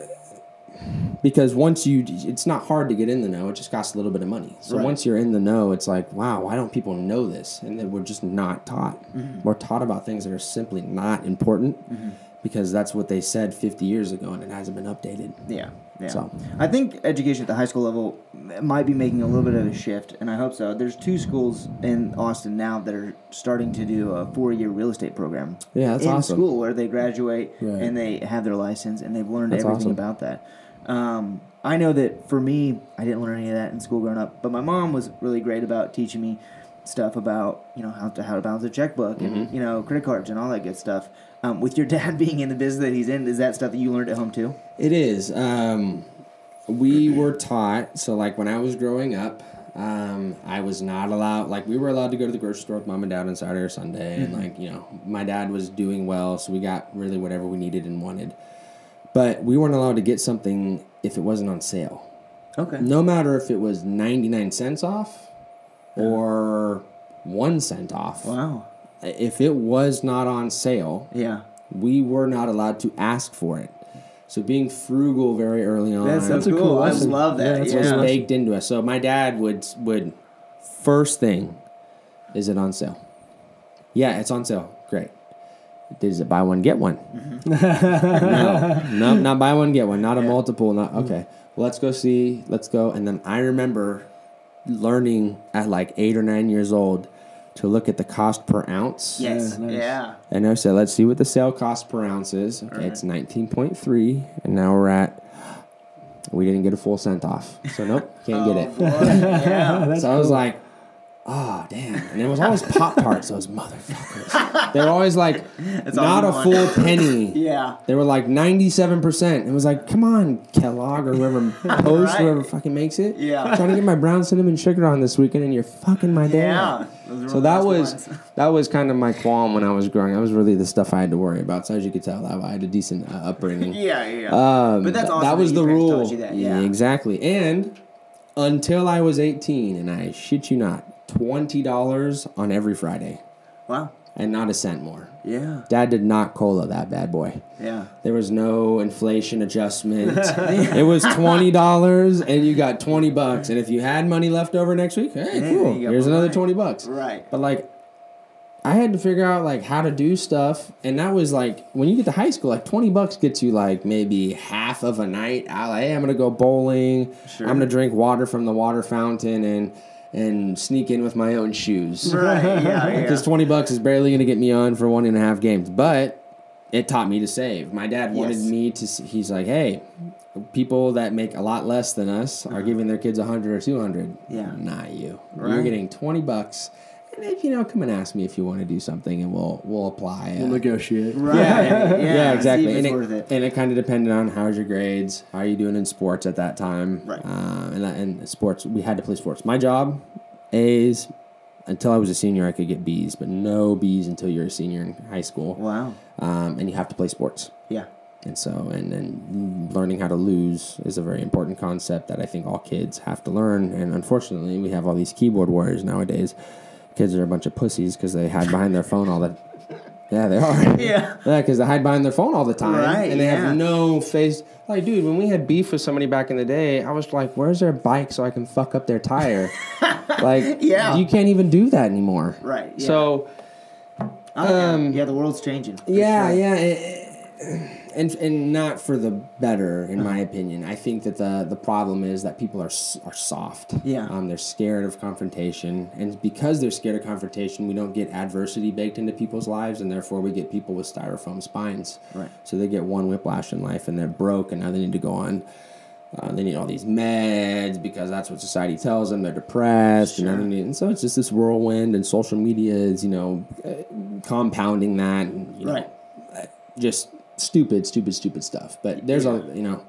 because once you, it's not hard to get in the know, it just costs a little bit of money. So right. once you're in the know, it's like, wow, why don't people know this? And then we're just not taught. Mm-hmm. We're taught about things that are simply not important. Mm-hmm. Because that's what they said fifty years ago, and it hasn't been updated. Yeah, yeah. So I think education at the high school level might be making a little bit of a shift, and I hope so. There's two schools in Austin now that are starting to do a four-year real estate program. Yeah, that's in awesome. In school, where they graduate, right. and they have their license, and they've learned that's everything awesome. About that. Um, I know that for me, I didn't learn any of that in school growing up, but my mom was really great about teaching me stuff about, you know, how to how to balance a checkbook mm-hmm. and, you know, credit cards and all that good stuff. Um, with your dad being in the business that he's in, is that stuff that you learned at home too? It is. Um, we were taught, so like when I was growing up, um, I was not allowed, like we were allowed to go to the grocery store with mom and dad on Saturday or Sunday. Mm-hmm. And like, you know, my dad was doing well, so we got really whatever we needed and wanted. But we weren't allowed to get something if it wasn't on sale. Okay. No matter if it was ninety-nine cents off or one cent off. Wow. If it was not on sale, yeah, we were not allowed to ask for it. So being frugal very early on. That's so that's cool. cool. I awesome. Love that. Yeah, that's yeah. what's yeah. baked into us. So my dad would, would first thing, is it on sale? Yeah, it's on sale. Great. Is it buy one, get one? Mm-hmm. no, no, not buy one, get one. Not a yeah. multiple. Not okay. Well, let's go see. Let's go. And then I remember learning at like eight or nine years old to look at the cost per ounce. Yes. Yeah. Nice. yeah. And I said, let's see what the sale cost per ounce is. Okay, right. It's nineteen point three. And now we're at, we didn't get a full cent off. So nope, can't oh, get it. Yeah, so cool. I was like, oh, damn. And it was always Pop-Tarts, those motherfuckers. They were always like, it's not a full penny. Yeah. They were like ninety-seven percent. It was like, come on, Kellogg or whoever post, right. whoever fucking makes it. Yeah. I'm trying to get my brown cinnamon sugar on this weekend, and you're fucking my dad. Yeah. Those so that was ones. that was kind of my qualm when I was growing. That was really the stuff I had to worry about. So as you could tell, I had a decent uh, upbringing. yeah, yeah. Um, but that's awesome. That, that was the rule. Yeah. yeah, exactly. And until I was eighteen, and I shit you not, twenty dollars on every Friday. Wow. And not a cent more. Yeah. Dad did not cola that bad boy. Yeah. There was no inflation adjustment. It was twenty dollars and you got twenty bucks. And if you had money left over next week, hey, hey cool. Here's another twenty bucks. Right. But like, I had to figure out like how to do stuff. And that was like, when you get to high school, like twenty bucks gets you like maybe half of a night. I like, hey, I'm going to go bowling. Sure. I'm going to drink water from the water fountain and... and sneak in with my own shoes. Right, yeah, yeah. Because twenty bucks is barely going to get me on for one and a half games. But it taught me to save. My dad wanted yes. me to... He's like, hey, people that make a lot less than us are giving their kids one hundred or two hundred. Yeah. Not you. Right. You're getting twenty bucks. And if you know, come and ask me if you want to do something and we'll we'll apply. Uh, we'll negotiate. Right. Yeah, yeah, yeah, yeah exactly. And it, it. and it kind of depended on how's your grades, how are you doing in sports at that time. Right. Uh, and, and sports, we had to play sports. My job, A's. Until I was a senior, I could get B's, but no B's until you're a senior in high school. Wow. Um, and you have to play sports. Yeah. And so, and then learning how to lose is a very important concept that I think all kids have to learn. And unfortunately, we have all these keyboard warriors nowadays. Kids are a bunch of pussies because they hide behind their phone all the... Yeah, they are. Yeah. Yeah, because they hide behind their phone all the time. Right, and they yeah. have no face... Like, dude, when we had beef with somebody back in the day, I was like, where's their bike so I can fuck up their tire? Like, yeah. you can't even do that anymore. Right, yeah. So... Oh, um, yeah. yeah, the world's changing. Yeah, sure. yeah. It, and and not for the better, in uh-huh. my opinion. I think that the the problem is that people are are soft. Yeah. Um, they're scared of confrontation. And because they're scared of confrontation, we don't get adversity baked into people's lives, and therefore we get people with styrofoam spines. Right. So they get one whiplash in life, and they're broke, and now they need to go on. Uh, they need all these meds because that's what society tells them. They're depressed. Sure. And, and so it's just this whirlwind, and social media is, you know, compounding that. And, you know, right. Just... Stupid, stupid, stupid stuff. But there's yeah. a, you know,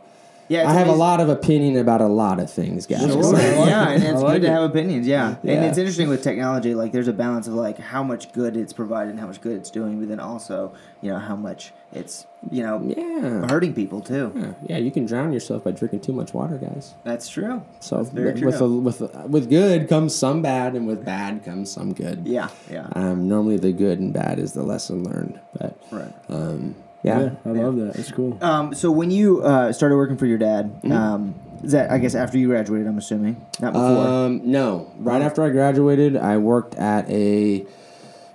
yeah, I have amazing. a lot of opinion about a lot of things, guys. Sure. yeah, and it's like good it. to have opinions, yeah. yeah. And it's interesting with technology, like there's a balance of like how much good it's provided and how much good it's doing, but then also, you know, how much it's, you know, yeah. hurting people too. Yeah. yeah, you can drown yourself by drinking too much water, guys. That's true. So That's very with true. A, with a, with good comes some bad, and with bad comes some good. Yeah, yeah. Um, normally the good and bad is the lesson learned, but right. Um, Yeah. yeah, I love yeah. that. That's cool. Um, so when you uh, started working for your dad, mm-hmm. um, is that I guess after you graduated, I'm assuming, not before. Um, no, right after I graduated, I worked at a.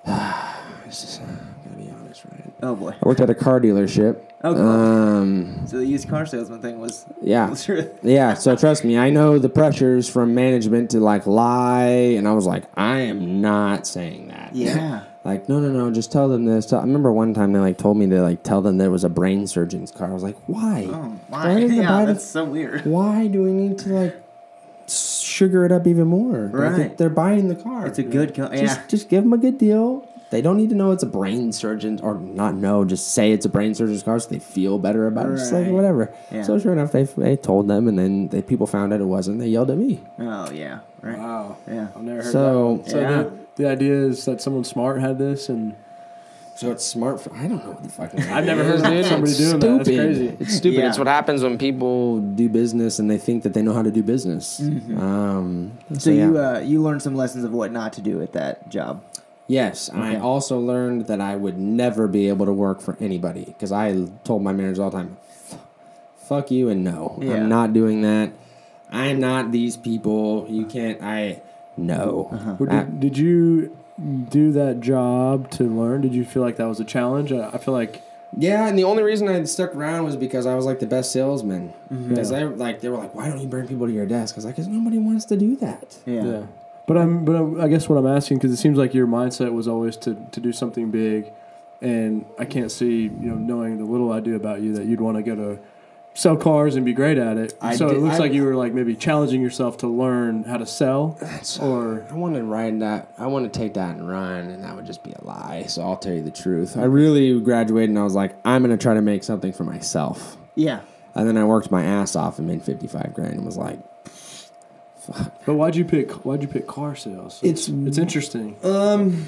Uh, this is, I'm gonna be honest, right? Oh boy, I worked at a car dealership. Oh, cool. Um, so the used car salesman thing was. Yeah. Was yeah. So trust me, I know the pressures from management to like lie, and I was like, I am not saying that. Yeah. Like, no, no, no, just tell them this. I remember one time they, like, told me to, like, tell them there was a brain surgeon's car. I was like, why? Oh, why? Yeah, that's so weird. Why do we need to, like, sugar it up even more? Right. Like, they're buying the car. It's a good car, yeah. Just, just give them a good deal. They don't need to know it's a brain surgeon, or not know, just say it's a brain surgeon's car so they feel better about right. it. Just, like, whatever. Yeah. So, sure enough, they they told them, and then they, people found out it wasn't. They yelled at me. Oh, yeah. Right. Wow. Yeah. I've never heard so, that. So, yeah. They, The idea is that someone smart had this, and so it's smart. For, I don't know what the fuck. Is I've never heard of somebody doing that. That's crazy. It's stupid. Yeah. It's what happens when people do business and they think that they know how to do business. Mm-hmm. Um, so, so you yeah. uh, you learned some lessons of what not to do at that job. Yes, okay. I also learned that I would never be able to work for anybody because I told my managers all the time, "Fuck you," and no, yeah. I'm not doing that. I'm not these people. You can't. I. No. Uh-huh. Did, I, did you do that job to learn? Did you feel like that was a challenge? I, I feel like... Yeah, and the only reason I stuck around was because I was like the best salesman. Because mm-hmm. like, they were like, why don't you bring people to your desk? I was like, because nobody wants to do that. Yeah. yeah. But I'm. But I'm, I guess what I'm asking, because it seems like your mindset was always to, to do something big, and I can't see, you know, knowing the little I do about you, that you'd want to go to sell cars and be great at it. I so did, it looks I, like you were like maybe challenging yourself to learn how to sell. That's, or I want to ride that. I want to take that and run, and that would just be a lie. So I'll tell you the truth. I really graduated, and I was like, I'm going to try to make something for myself. Yeah. And then I worked my ass off and made fifty-five grand and was like, fuck. But why'd you pick? Why'd you pick car sales? It's it's, it's interesting. Um.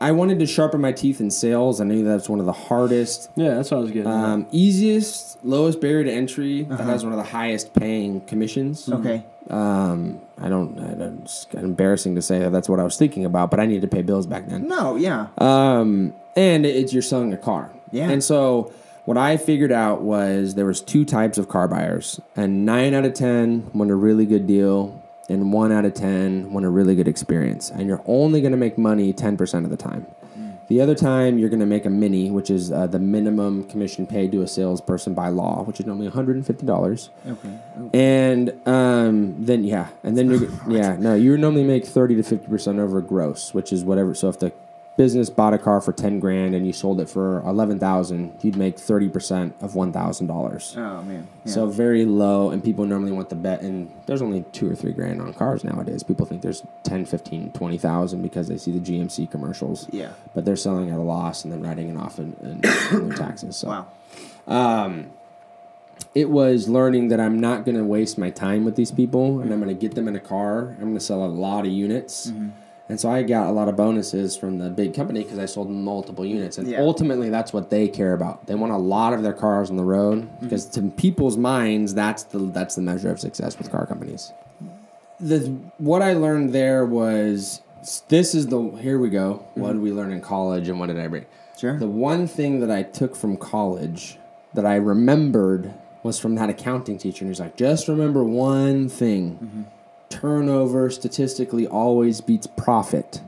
I wanted to sharpen my teeth in sales. I knew that's one of the hardest. Yeah, that's what I was getting. Um, easiest, lowest barrier to entry. Uh-huh. That has one of the highest paying commissions. Okay. Um, I don't. I don't it's embarrassing to say that that's what I was thinking about, but I needed to pay bills back then. No, yeah. Um, and it's you're selling a car. Yeah. And so what I figured out was there was two types of car buyers, and nine out of ten want a really good deal. And one out of ten want a really good experience. And you're only going to make money ten percent of the time. Mm. The other time, you're going to make a mini, which is uh, the minimum commission paid to a salesperson by law, which is normally one hundred fifty dollars. Okay. okay. And um, then, yeah. And then, you're yeah, no, you normally make thirty to fifty percent over gross, which is whatever. So if the business bought a car for ten grand and you sold it for eleven thousand dollars, you'd make thirty percent of one thousand dollars. Oh, man. Yeah. So very low, and people normally want the bet. And there's only two or three grand on cars nowadays. People think there's ten, fifteen, twenty thousand because they see the G M C commercials. Yeah. But they're selling at a loss and then writing it off in, in their taxes. So. Wow. Um, it was learning that I'm not going to waste my time with these people, and I'm going to get them in a car. I'm going to sell a lot of units. Mm-hmm. And so I got a lot of bonuses from the big company because I sold multiple units. And yeah. ultimately, that's what they care about. They want a lot of their cars on the road because mm-hmm. to people's minds, that's the that's the measure of success with car companies. The What I learned there was, this is the, here we go. Mm-hmm. What did we learn in college and what did I bring? Sure. The one thing that I took from college that I remembered was from that accounting teacher. And he's like, just remember one thing. Mm-hmm. Turnover statistically always beats profit.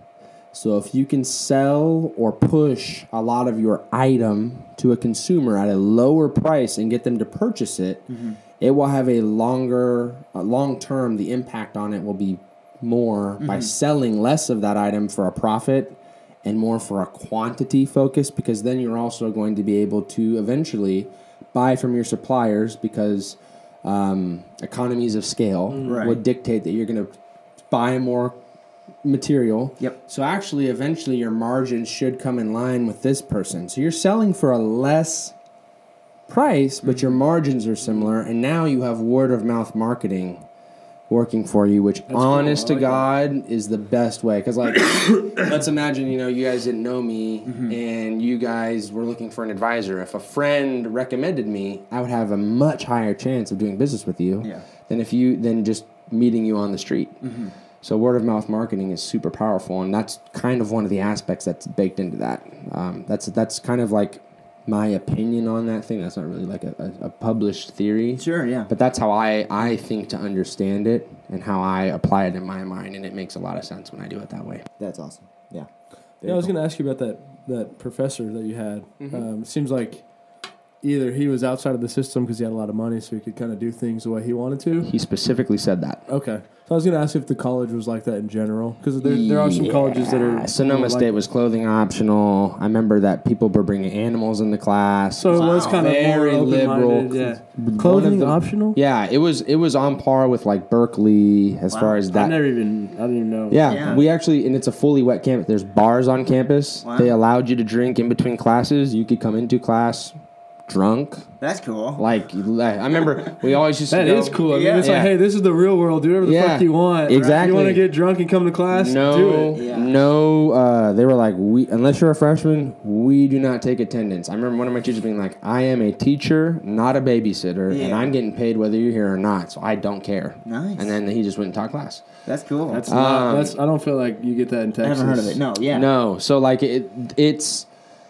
So if you can sell or push a lot of your item to a consumer at a lower price and get them to purchase it, mm-hmm. it will have a longer, uh, long term, the impact on it will be more mm-hmm. by selling less of that item for a profit and more for a quantity focus, because then you're also going to be able to eventually buy from your suppliers because Um, economies of scale right. would dictate that you're going to buy more material. Yep. So actually, eventually, your margin should come in line with this person. So you're selling for a less price, but mm-hmm. your margins are similar, and now you have word-of-mouth marketing working for you, which, That's honest cool. I like to God, that. Is the best way. Because, like, let's imagine, you know, you guys didn't know me, mm-hmm. and you guys were looking for an advisor. If a friend recommended me, I would have a much higher chance of doing business with you yeah. than if you than just meeting you on the street. Mm-hmm. So word of mouth marketing is super powerful, and that's kind of one of the aspects that's baked into that. Um, that's that's kind of like my opinion on that thing. That's not really like a, a, a published theory. Sure, yeah. But that's how I, I think to understand it and how I apply it in my mind, and it makes a lot of sense when I do it that way. That's awesome. Yeah. Yeah, I was going to ask you about that that professor that you had. Mm-hmm. Um, it seems like either he was outside of the system because he had a lot of money so he could kind of do things the way he wanted to. He specifically said that. Okay. So I was going to ask if the college was like that in general, because there, there are some yeah. colleges that are... Sonoma you know, State like, was clothing optional. I remember that people were bringing animals in the class. So wow. it was kind Very of more liberal. Yeah. Clothing the, optional? Yeah, it was it was on par with like Berkeley as wow. far as that. I never even... I didn't even know. Yeah, yeah, we actually... And it's a fully wet campus. There's bars on campus. Wow. They allowed you to drink in between classes. You could come into class drunk. That's cool. Like, I remember we always used to That go, is cool. I mean, yeah. It's yeah. like, hey, this is the real world. Do whatever the yeah. fuck you want. Exactly. Right? You want to get drunk and come to class? No. Do it. Yeah. No. Uh, they were like, we unless you're a freshman, we do not take attendance. I remember one of my teachers being like, I am a teacher, not a babysitter, yeah. and I'm getting paid whether you're here or not, so I don't care. Nice. And then he just went and taught class. That's cool. That's, um, not, that's I don't feel like you get that in Texas. I haven't heard of it. No, yeah. No. So, like, it it's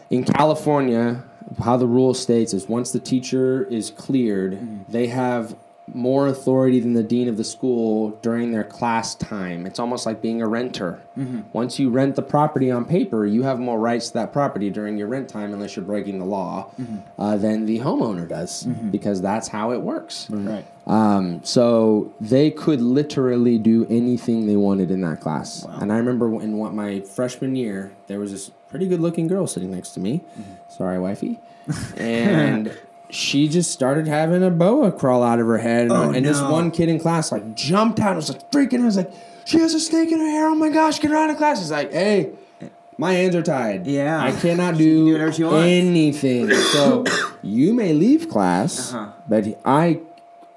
in California... How the rule states is once the teacher is cleared, mm. they have more authority than the dean of the school during their class time. It's almost like being a renter. Mm-hmm. Once you rent the property on paper, you have more rights to that property during your rent time, unless you're breaking the law, mm-hmm. uh, than the homeowner does, mm-hmm. because that's how it works. Right. Um, so they could literally do anything they wanted in that class. Wow. And I remember in what my freshman year, there was this pretty good-looking girl sitting next to me. Mm-hmm. Sorry, wifey. And... she just started having a boa crawl out of her head. Oh, and no. This one kid in class, like, jumped out. I was like, freaking. I was like, she has a snake in her hair. Oh, my gosh. Get her out of class. It's like, hey, my hands are tied. Yeah. I cannot do, do she anything. So you may leave class, uh-huh. but I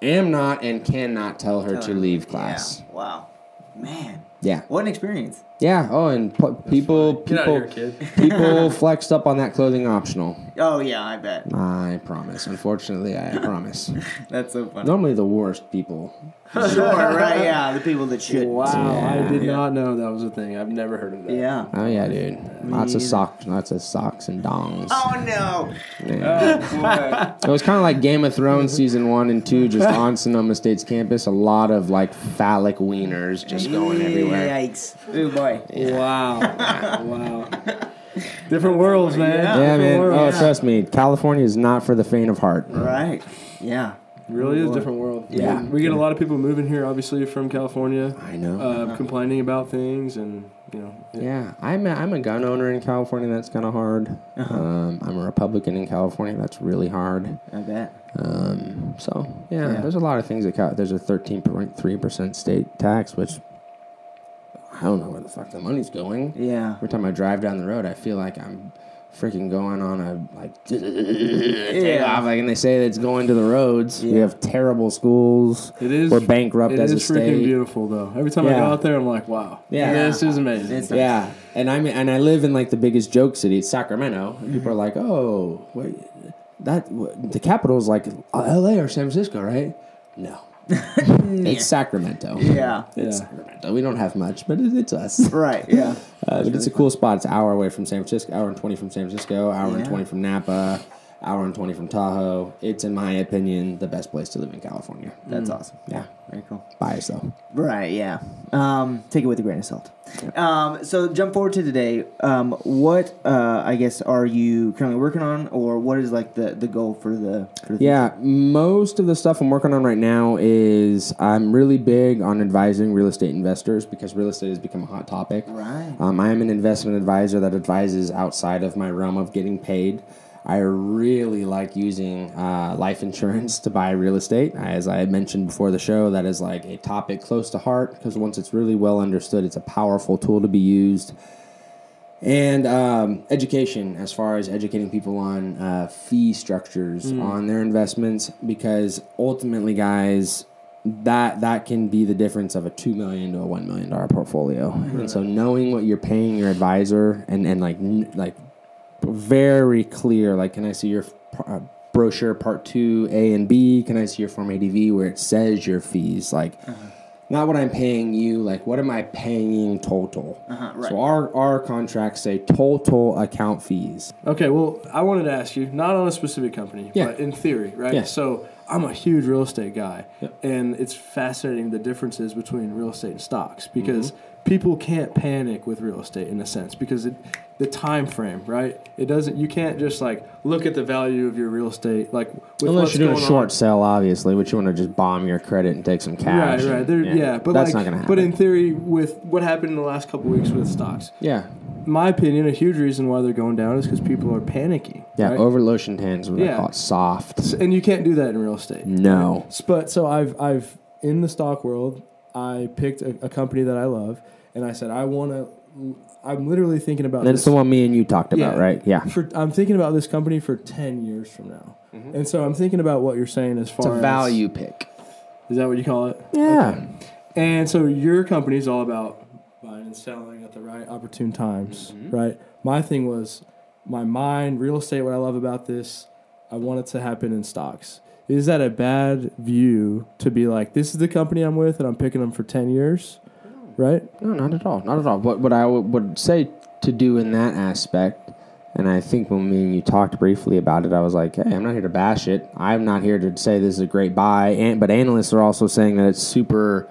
am not and cannot tell her tell to her. leave class. Yeah. Wow. Man. Yeah. What an experience. Yeah. Oh, and p- people, people, here, people flexed up on that clothing optional. Oh yeah, I bet. I promise. Unfortunately, I promise. That's so funny. Normally the worst people. Sure. Right. Yeah. The people that should. Wow. Yeah. I did yeah. not know that was a thing. I've never heard of that. Yeah. Oh yeah, dude. Me lots either. of socks. Lots of socks and dongs. Oh no. Yeah. Oh boy. It was kind of like Game of Thrones season one and two, just on Sonoma State's campus. A lot of like phallic wieners just going everywhere. Yikes. Oh boy! Yeah. Wow! Wow! Different worlds, man. Yeah, yeah man. World. Oh, yeah. Trust me, California is not for the faint of heart. Right? Yeah. It really is a different world. Yeah. We, we get yeah. a lot of people moving here, obviously from California. I know. Uh, uh-huh. Complaining about things, and you know. It, yeah, I'm a, I'm a gun owner in California. That's kind of hard. Uh-huh. Um, I'm a Republican in California. That's really hard. I bet. Um. So yeah, yeah. there's a lot of things that Cal- there's a thirteen point three percent state tax, which. I don't know where the fuck the money's going. Yeah. Every time I drive down the road, I feel like I'm freaking going on a, like, yeah. off, like, and they say that it's going to the roads. Yeah. We have terrible schools. It is. We're bankrupt as a state. It is freaking beautiful, though. Every time yeah. I go out there, I'm like, wow. Yeah. yeah. This is amazing. It's yeah. Nice. And I mean, and I live in, like, the biggest joke city, Sacramento. Mm-hmm. And people are like, oh, wait, that the capital is, like, L A or San Francisco, right? No. It's Sacramento. Yeah. It's yeah. Sacramento. We don't have much, but it, it's us. Right, yeah. Uh, but really it's a cool fun. spot. It's an hour away from San Francisco, hour and twenty from San Francisco, hour yeah. and twenty from Napa, hour and twenty from Tahoe. It's, in my opinion, the best place to live in California. That's mm. awesome. Yeah. Very cool. Bias, though. Right, yeah. Um, take it with a grain of salt. Yep. Um, so jump forward to today. Um, what, uh, I guess, are you currently working on, or what is like the, the goal for the? For the yeah, future? Most of the stuff I'm working on right now is I'm really big on advising real estate investors because real estate has become a hot topic. Right. Um, I am an investment advisor that advises outside of my realm of getting paid. I really like using uh, life insurance to buy real estate. As I mentioned before the show, that is like a topic close to heart because once it's really well understood, it's a powerful tool to be used. And um, education, as far as educating people on uh, fee structures mm. on their investments, because ultimately, guys, that that can be the difference of a two million dollars to a one million dollars portfolio. Mm-hmm. And so knowing what you're paying your advisor and, and like like, very clear, like, can I see your uh, brochure part two, A and B? Can I see your form A D V where it says your fees? Like, uh-huh. not what I'm paying you, like, what am I paying total? Uh-huh, right. So our, our contracts say total account fees. Okay, well, I wanted to ask you, not on a specific company, yeah. but in theory, right? Yeah. So I'm a huge real estate guy, yep. and it's fascinating the differences between real estate and stocks because mm-hmm. people can't panic with real estate in a sense because it, the time frame, right? It doesn't. You can't just like look at the value of your real estate, like with unless you're doing a short on. sale, obviously, which you want to just bomb your credit and take some cash. Right, right. And, yeah. yeah, but that's like, not going to happen. But in theory, with what happened in the last couple of weeks with stocks, yeah. my opinion, a huge reason why they're going down is because people are panicking. Yeah, right? Overlotion hands, what yeah. I call it, soft. And you can't do that in real estate. No. Right? But so I've, I've in the stock world, I picked a, a company that I love, and I said, I want to, I'm literally thinking about That's this. That's the one me and you talked about, yeah, right? Yeah. For, I'm thinking about this company for ten years from now. Mm-hmm. And so I'm thinking about what you're saying as far as. It's a value as, pick. Is that what you call it? Yeah. Okay. And so your company is all about buying and selling at the right opportune times, mm-hmm. right? My thing was my mind, real estate, what I love about this, I want it to happen in stocks. Is that a bad view to be like, this is the company I'm with and I'm picking them for ten years, right? No, not at all. Not at all. What, what I w- would say to do in that aspect, and I think when me and you talked briefly about it, I was like, hey, I'm not here to bash it. I'm not here to say this is a great buy. And, but analysts are also saying that it's super...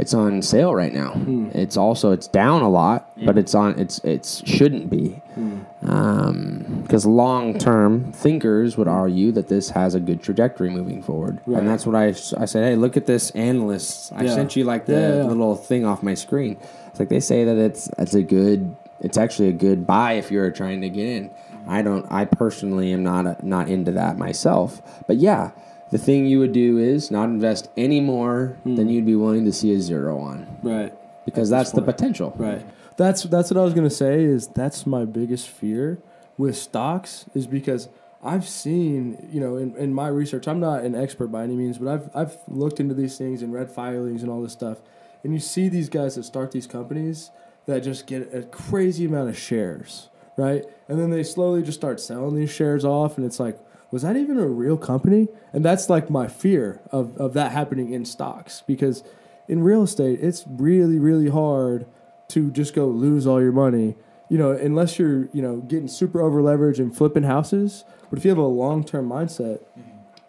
It's on sale right now. Mm. It's also it's down a lot, yeah. but it's on it's it's shouldn't be, because mm. um, long term thinkers would argue that this has a good trajectory moving forward, right. and that's what I, I said. Hey, look at this analysts. I yeah. sent you like the yeah, yeah. little thing off my screen. It's like they say that it's it's a good it's actually a good buy if you're trying to get in. I don't. I personally am not a, not into that myself. But yeah, the thing you would do is not invest any more mm. than you'd be willing to see a zero on. Right. Because that's the potential. Right. That's that's what I was gonna say. Is that's my biggest fear with stocks, is because I've seen, you know, in, in my research, I'm not an expert by any means, but I've I've looked into these things and read filings and all this stuff, and you see these guys that start these companies that just get a crazy amount of shares, right? And then they slowly just start selling these shares off, and it's like, was that even a real company? And that's like my fear of, of that happening in stocks, because in real estate, it's really, really hard to just go lose all your money, you know, unless you're, you know, getting super over leveraged and flipping houses. But if you have a long-term mindset,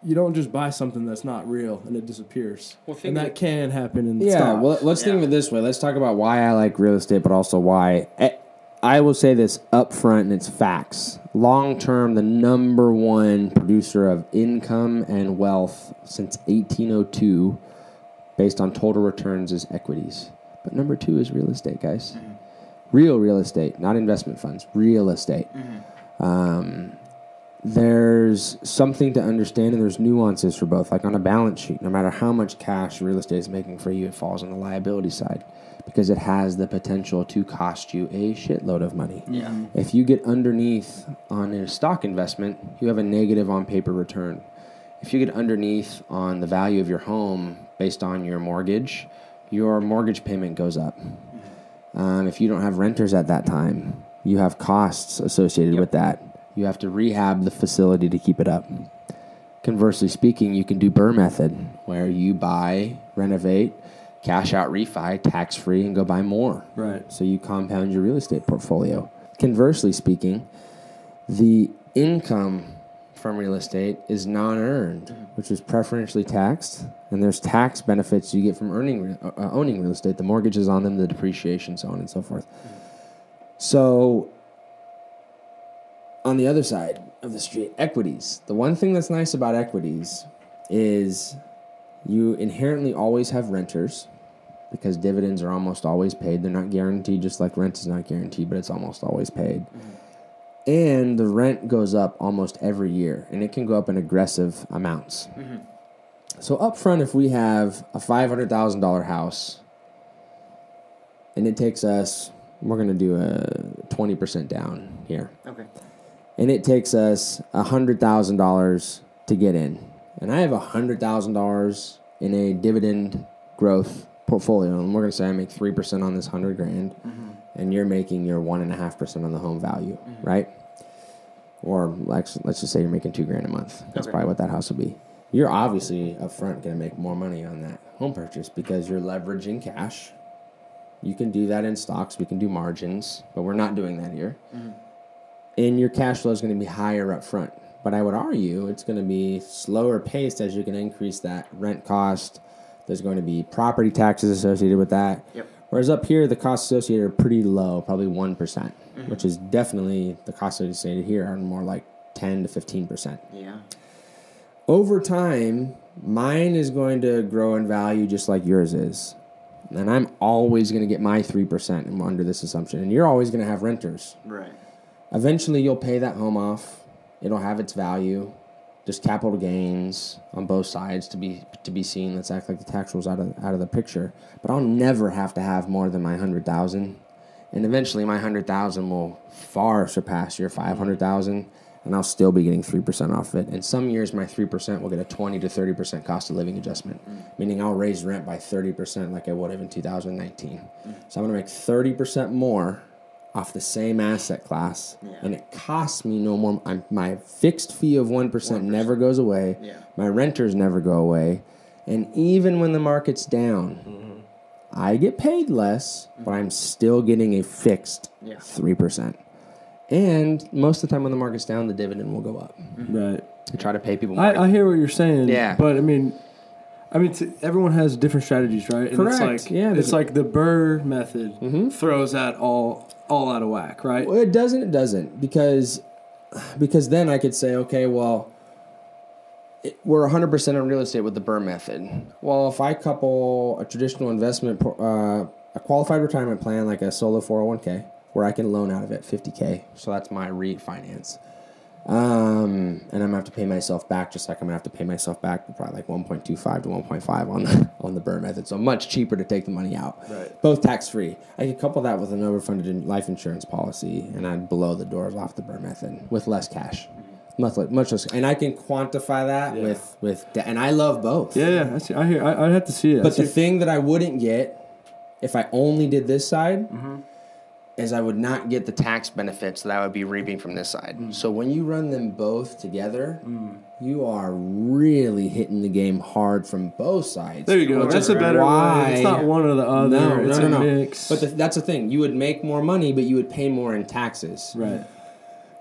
you don't just buy something that's not real and it disappears. Well, and that can happen in the yeah, stocks. Well, let's yeah. think of it this way. Let's talk about why I like real estate, but also why I will say this up front, and it's facts. Long-term, the number one producer of income and wealth since eighteen oh two, based on total returns, is equities. But number two is real estate, guys. Mm-hmm. Real real estate, not investment funds. Real estate. Mm-hmm. Um, there's something to understand, and there's nuances for both. Like on a balance sheet, no matter how much cash real estate is making for you, it falls on the liability side because it has the potential to cost you a shitload of money. Yeah. If you get underneath on a stock investment, you have a negative on paper return. If you get underneath on the value of your home based on your mortgage, your mortgage payment goes up. Um, if you don't have renters at that time, you have costs associated yep. with that. You have to rehab the facility to keep it up. Conversely speaking, you can do Burr method, where you buy, renovate, cash out, refi, tax-free, and go buy more. Right. So you compound your real estate portfolio. Conversely speaking, the income from real estate is non-earned, which is preferentially taxed, and there's tax benefits you get from earning, uh, owning real estate. The mortgage is on them, the depreciation, so on and so forth. So on the other side of the street, equities. The one thing that's nice about equities is you inherently always have renters because dividends are almost always paid. They're not guaranteed, just like rent is not guaranteed, but it's almost always paid. Mm-hmm. And the rent goes up almost every year, and it can go up in aggressive amounts. Mm-hmm. So up front, if we have a five hundred thousand dollars house, and it takes us, we're going to do a twenty percent down here. Okay. And it takes us one hundred thousand dollars to get in. And I have one hundred thousand dollars in a dividend growth portfolio, and we're going to say I make three percent on this one hundred grand. Mm-hmm. And you're making your one and a half percent on the home value, mm-hmm. right? Or let's let's just say you're making two grand a month. That's okay. Probably what that house will be. You're obviously up front going to make more money on that home purchase because you're leveraging cash. You can do that in stocks. We can do margins, but we're not doing that here. Mm-hmm. And your cash flow is going to be higher up front. But I would argue it's going to be slower paced as you can increase that rent cost. There's going to be property taxes associated with that. Yep. Whereas up here, the costs associated are pretty low, probably one percent, mm-hmm. which is definitely the costs associated here are more like ten to fifteen percent. Yeah. Over time, mine is going to grow in value just like yours is. And I'm always going to get my three percent under this assumption. And you're always going to have renters. Right. Eventually, you'll pay that home off. It'll have its value. There's capital gains on both sides to be to be seen. Let's act like the tax rules out of out of the picture. But I'll never have to have more than my hundred thousand, and eventually my hundred thousand will far surpass your five hundred thousand, and I'll still be getting three percent off of it. And some years my three percent will get a twenty to thirty percent cost of living adjustment, mm-hmm. meaning I'll raise rent by thirty percent like I would have in two thousand nineteen. Mm-hmm. So I'm gonna make thirty percent more off the same asset class, yeah. and it costs me no more. I'm, my fixed fee of one percent, one percent. Never goes away. Yeah. My renters never go away. And even when the market's down, mm-hmm. I get paid less, mm-hmm. but I'm still getting a fixed yeah. three percent. And most of the time when the market's down, the dividend will go up. Mm-hmm. Right. I try to pay people more. I, I hear what you're saying. Yeah. But, I mean... I mean, t- everyone has different strategies, right? And correct. It's like, yeah, it's like the Burr method mm-hmm. throws that all all out of whack, right? Well, it doesn't. It doesn't because because then I could say, okay, well, it, we're one hundred percent on real estate with the Burr method. Well, if I couple a traditional investment, uh, a qualified retirement plan like a solo four oh one k where I can loan out of it fifty K. So that's my refinance. Um, and I'm gonna have to pay myself back, just like I'm gonna have to pay myself back probably like one point two five to one point five on the, on the Burr method. So much cheaper to take the money out, right. Both tax-free. I could couple that with an overfunded life insurance policy and I'd blow the doors off the Burr method with less cash, much, much less. And I can quantify that yeah. with, with, and I love both. Yeah. yeah I see. I hear, I, I'd have to see it. But see the it. thing that I wouldn't get if I only did this side, mm-hmm. is I would not get the tax benefits that I would be reaping from this side. Mm. So when you run them both together, mm. you are really hitting the game hard from both sides. There you go. That's a better way. It's not one or the other. No, no, it's no, a no. mix. But the, that's the thing. You would make more money, but you would pay more in taxes. Right.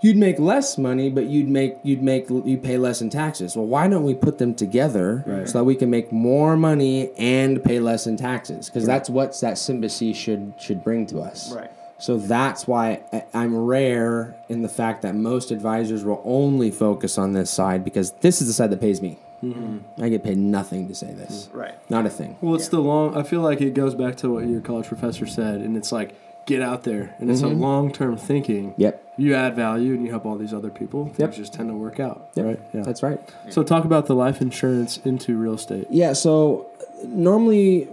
You'd make less money, but you'd make you'd make you pay less in taxes. Well, why don't we put them together right. so that we can make more money and pay less in taxes? Because right. that's what that symbiosis should should bring to us. Right. So that's why I'm rare in the fact that most advisors will only focus on this side, because this is the side that pays me. Mm-hmm. I get paid nothing to say this. Right. Not a thing. Well, it's yeah. the long... I feel like it goes back to what your college professor said, and it's like, get out there. And it's mm-hmm. a long-term thinking. Yep. You add value and you help all these other people. Things yep. just tend to work out. Yep. Right? Yeah. That's right. So talk about the life insurance into real estate. Yeah, so normally...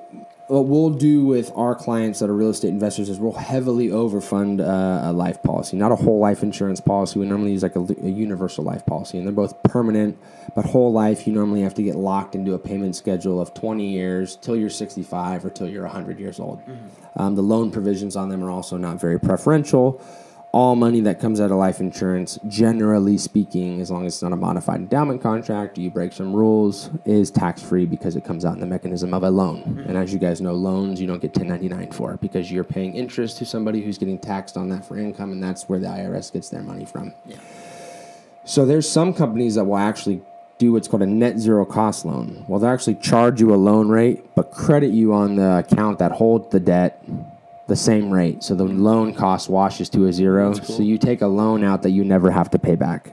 what we'll do with our clients that are real estate investors is we'll heavily overfund uh, a life policy, not a whole life insurance policy. We normally use like a, a universal life policy, and they're both permanent, but whole life, you normally have to get locked into a payment schedule of twenty years till you're sixty-five or till you're one hundred years old. Mm-hmm. Um, the loan provisions on them are also not very preferential. All money that comes out of life insurance, generally speaking, as long as it's not a modified endowment contract, you break some rules, is tax-free because it comes out in the mechanism of a loan. Mm-hmm. And as you guys know, loans you don't get ten ninety-nine for, because you're paying interest to somebody who's getting taxed on that for income, and that's where the I R S gets their money from. Yeah. So there's some companies that will actually do what's called a net zero cost loan. Well, they'll actually charge you a loan rate, but credit you on the account that holds the debt the same rate. So the loan cost washes to a zero. Cool. So you take a loan out that you never have to pay back.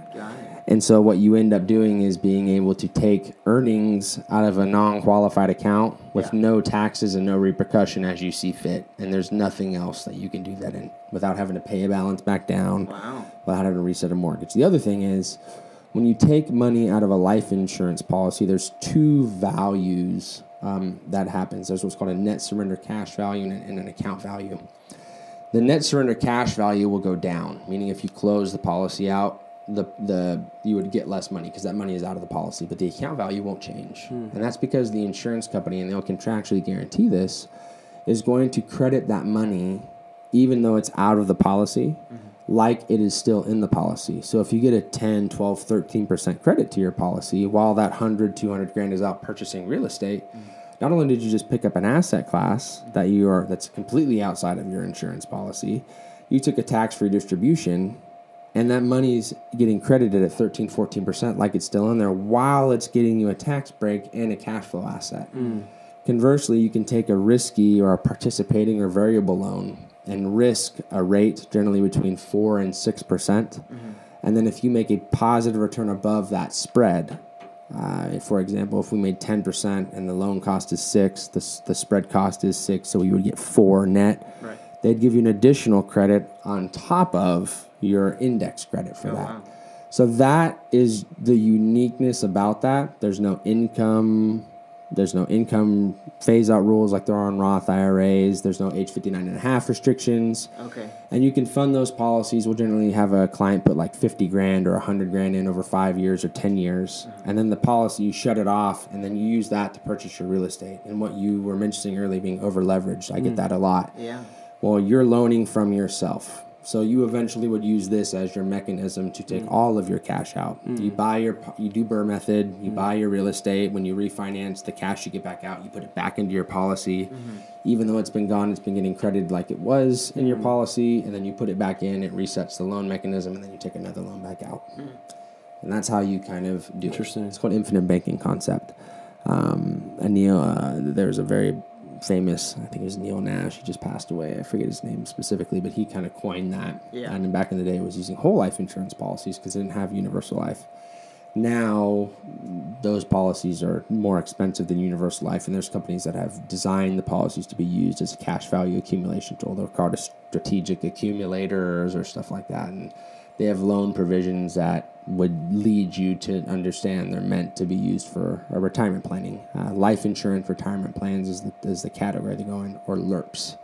And so what you end up doing is being able to take earnings out of a non-qualified account with yeah. no taxes and no repercussion as you see fit. And there's nothing else that you can do that in without having to pay a balance back down, wow. without having to reset a mortgage. The other thing is, when you take money out of a life insurance policy, there's two values Um, that happens. There's what's called a net surrender cash value and, and an account value. The net surrender cash value will go down, meaning if you close the policy out, the the you would get less money because that money is out of the policy, but the account value won't change. Hmm. And that's because the insurance company, and they'll contractually guarantee this, is going to credit that money even though it's out of the policy, mm-hmm. like it is still in the policy. So if you get a ten, twelve, thirteen percent credit to your policy, while that one hundred, two hundred grand is out purchasing real estate, mm-hmm. not only did you just pick up an asset class mm-hmm. that you are that's completely outside of your insurance policy, you took a tax-free distribution, and that money's getting credited at thirteen, fourteen percent like it's still in there, while it's getting you a tax break and a cash flow asset. Mm-hmm. Conversely, you can take a risky or a participating or variable loan and risk a rate generally between four and six percent. Mm-hmm. And then if you make a positive return above that spread, uh, for example, if we made ten percent and the loan cost is six, the, the spread cost is six, so we would get four net. Right. They'd give you an additional credit on top of your index credit for oh, that. Wow. So that is the uniqueness about that. There's no income... There's no income phase-out rules like there are on Roth I R As. There's no age fifty-nine and a half restrictions. Okay. And you can fund those policies. We'll generally have a client put like fifty grand or one hundred grand in over five years or ten years. Mm-hmm. And then the policy, you shut it off, and then you use that to purchase your real estate. And what you were mentioning earlier being over-leveraged, I get mm. that a lot. Yeah. Well, you're loaning from yourself. So you eventually would use this as your mechanism to take mm. all of your cash out. Mm. You buy your, you do Burr method, you mm. buy your real estate. When you refinance, the cash you get back out, you put it back into your policy. Mm-hmm. Even though it's been gone, it's been getting credited like it was in mm-hmm. your policy. And then you put it back in, it resets the loan mechanism, and then you take another loan back out. Mm. And that's how you kind of do Interesting. It. It's called infinite banking concept. Um, and Neil, uh, there's a very... famous, I think it was Neil Nash, he just passed away, I forget his name specifically, but he kind of coined that, yeah. and back in the day was using whole life insurance policies because they didn't have universal life, Now, those policies are more expensive than universal life, and there's companies that have designed the policies to be used as a cash value accumulation tool. They're called strategic accumulators or stuff like that, and they have loan provisions that would lead you to understand they're meant to be used for uh, retirement planning. Uh, life insurance retirement plans is the, is the category they go in, or L R Ps.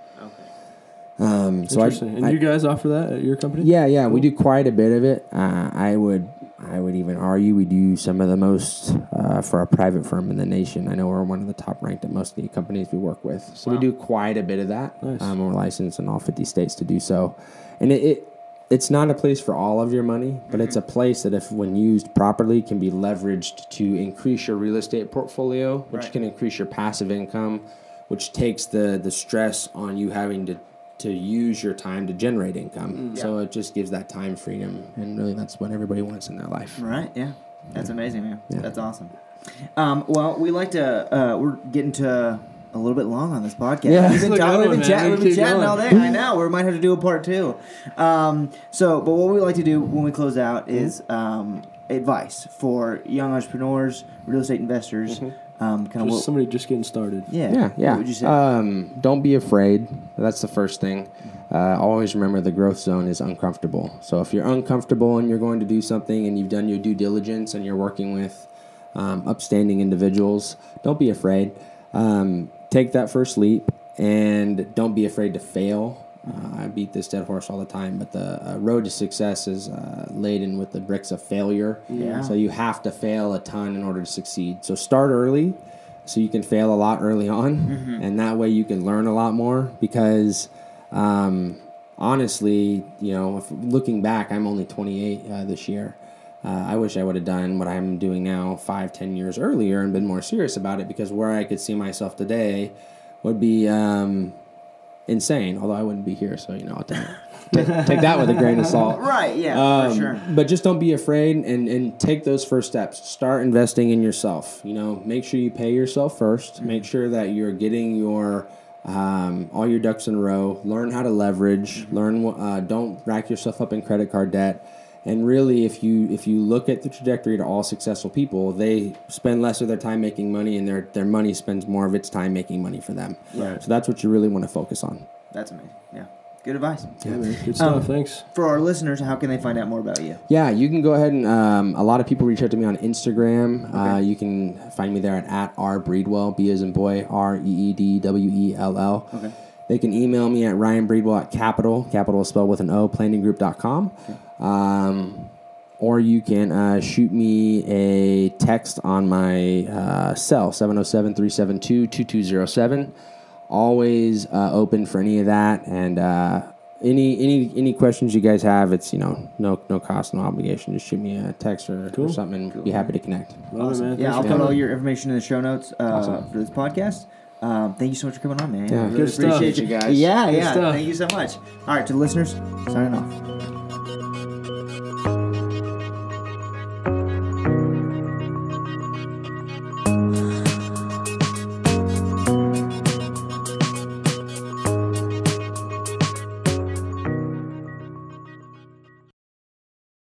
Um, so Interesting. I, and I, you guys offer that at your company? Yeah, yeah. Cool. We do quite a bit of it. Uh, I would I would even argue we do some of the most uh, for a private firm in the nation. I know we're one of the top ranked at most of the companies we work with. So wow. we do quite a bit of that. Nice. Um, we're licensed in all fifty states to do so. And it, it it's not a place for all of your money, but it's a place that if when used properly can be leveraged to increase your real estate portfolio, which right. can increase your passive income, which takes the, the stress on you having to to use your time to generate income. Yeah. So it just gives that time freedom, and really that's what everybody wants in their life. Right, yeah. That's yeah. amazing, man. Yeah. That's awesome. Um, well, we like to, uh, we're getting to a little bit long on this podcast. Yeah. We've been, talking, going, we've been, chat, we've been chatting going. all day. I know, we might have to do a part two. Um, so, but what we like to do when we close out is um, advice for young entrepreneurs, real estate investors, mm-hmm. Um, kind of what, somebody just getting started. Yeah, yeah. yeah. What would you say? Um, don't be afraid. That's the first thing. Uh, always remember the growth zone is uncomfortable. So if you're uncomfortable and you're going to do something and you've done your due diligence and you're working with um, upstanding individuals, don't be afraid. Um, take that first leap and don't be afraid to fail. Uh, I beat this dead horse all the time, but the uh, road to success is uh, laden with the bricks of failure. Yeah. So you have to fail a ton in order to succeed. So start early so you can fail a lot early on, mm-hmm. and that way you can learn a lot more because um, honestly, you know, if, looking back, I'm only twenty-eight uh, this year. Uh, I wish I would have done what I'm doing now five, ten years earlier and been more serious about it because where I could see myself today would be... Um, insane, although I wouldn't be here, so you know I'll take, take, take that with a grain of salt. Right, yeah, um, for sure. But just don't be afraid and, and take those first steps. Start investing in yourself. You know, make sure you pay yourself first. Mm-hmm. Make sure that you're getting your um, all your ducks in a row. Learn how to leverage. Mm-hmm. Learn uh, don't rack yourself up in credit card debt. And really, if you if you look at the trajectory to all successful people, they spend less of their time making money, and their, their money spends more of its time making money for them. Right. So that's what you really want to focus on. That's amazing. Yeah. Good advice. Yeah, man. Good stuff. Um, Thanks. For our listeners, how can they find out more about you? Yeah, you can go ahead and um, a lot of people reach out to me on Instagram. Okay. Uh, you can find me there at, at @rbreedwell, B as in boy, R E E D W E L L. Okay. They can email me at ryanbreedwell at capital, capital is spelled with an O, planning group dot com. Okay. Um, or you can uh, shoot me a text on my uh, cell, seven oh seven, three seven two, two two oh seven. Always uh, open for any of that. And uh, any any any questions you guys have, it's, you know, no no cost, no obligation. Just shoot me a text or, cool. or something and cool. be happy to connect. Love awesome. It, yeah, I'll put all your information in the show notes uh, awesome. for this podcast. Um, thank you so much for coming on, man. Yeah, I really appreciate stuff. you guys. Yeah, Good yeah. Stuff. Thank you so much. All right, to the listeners, signing off.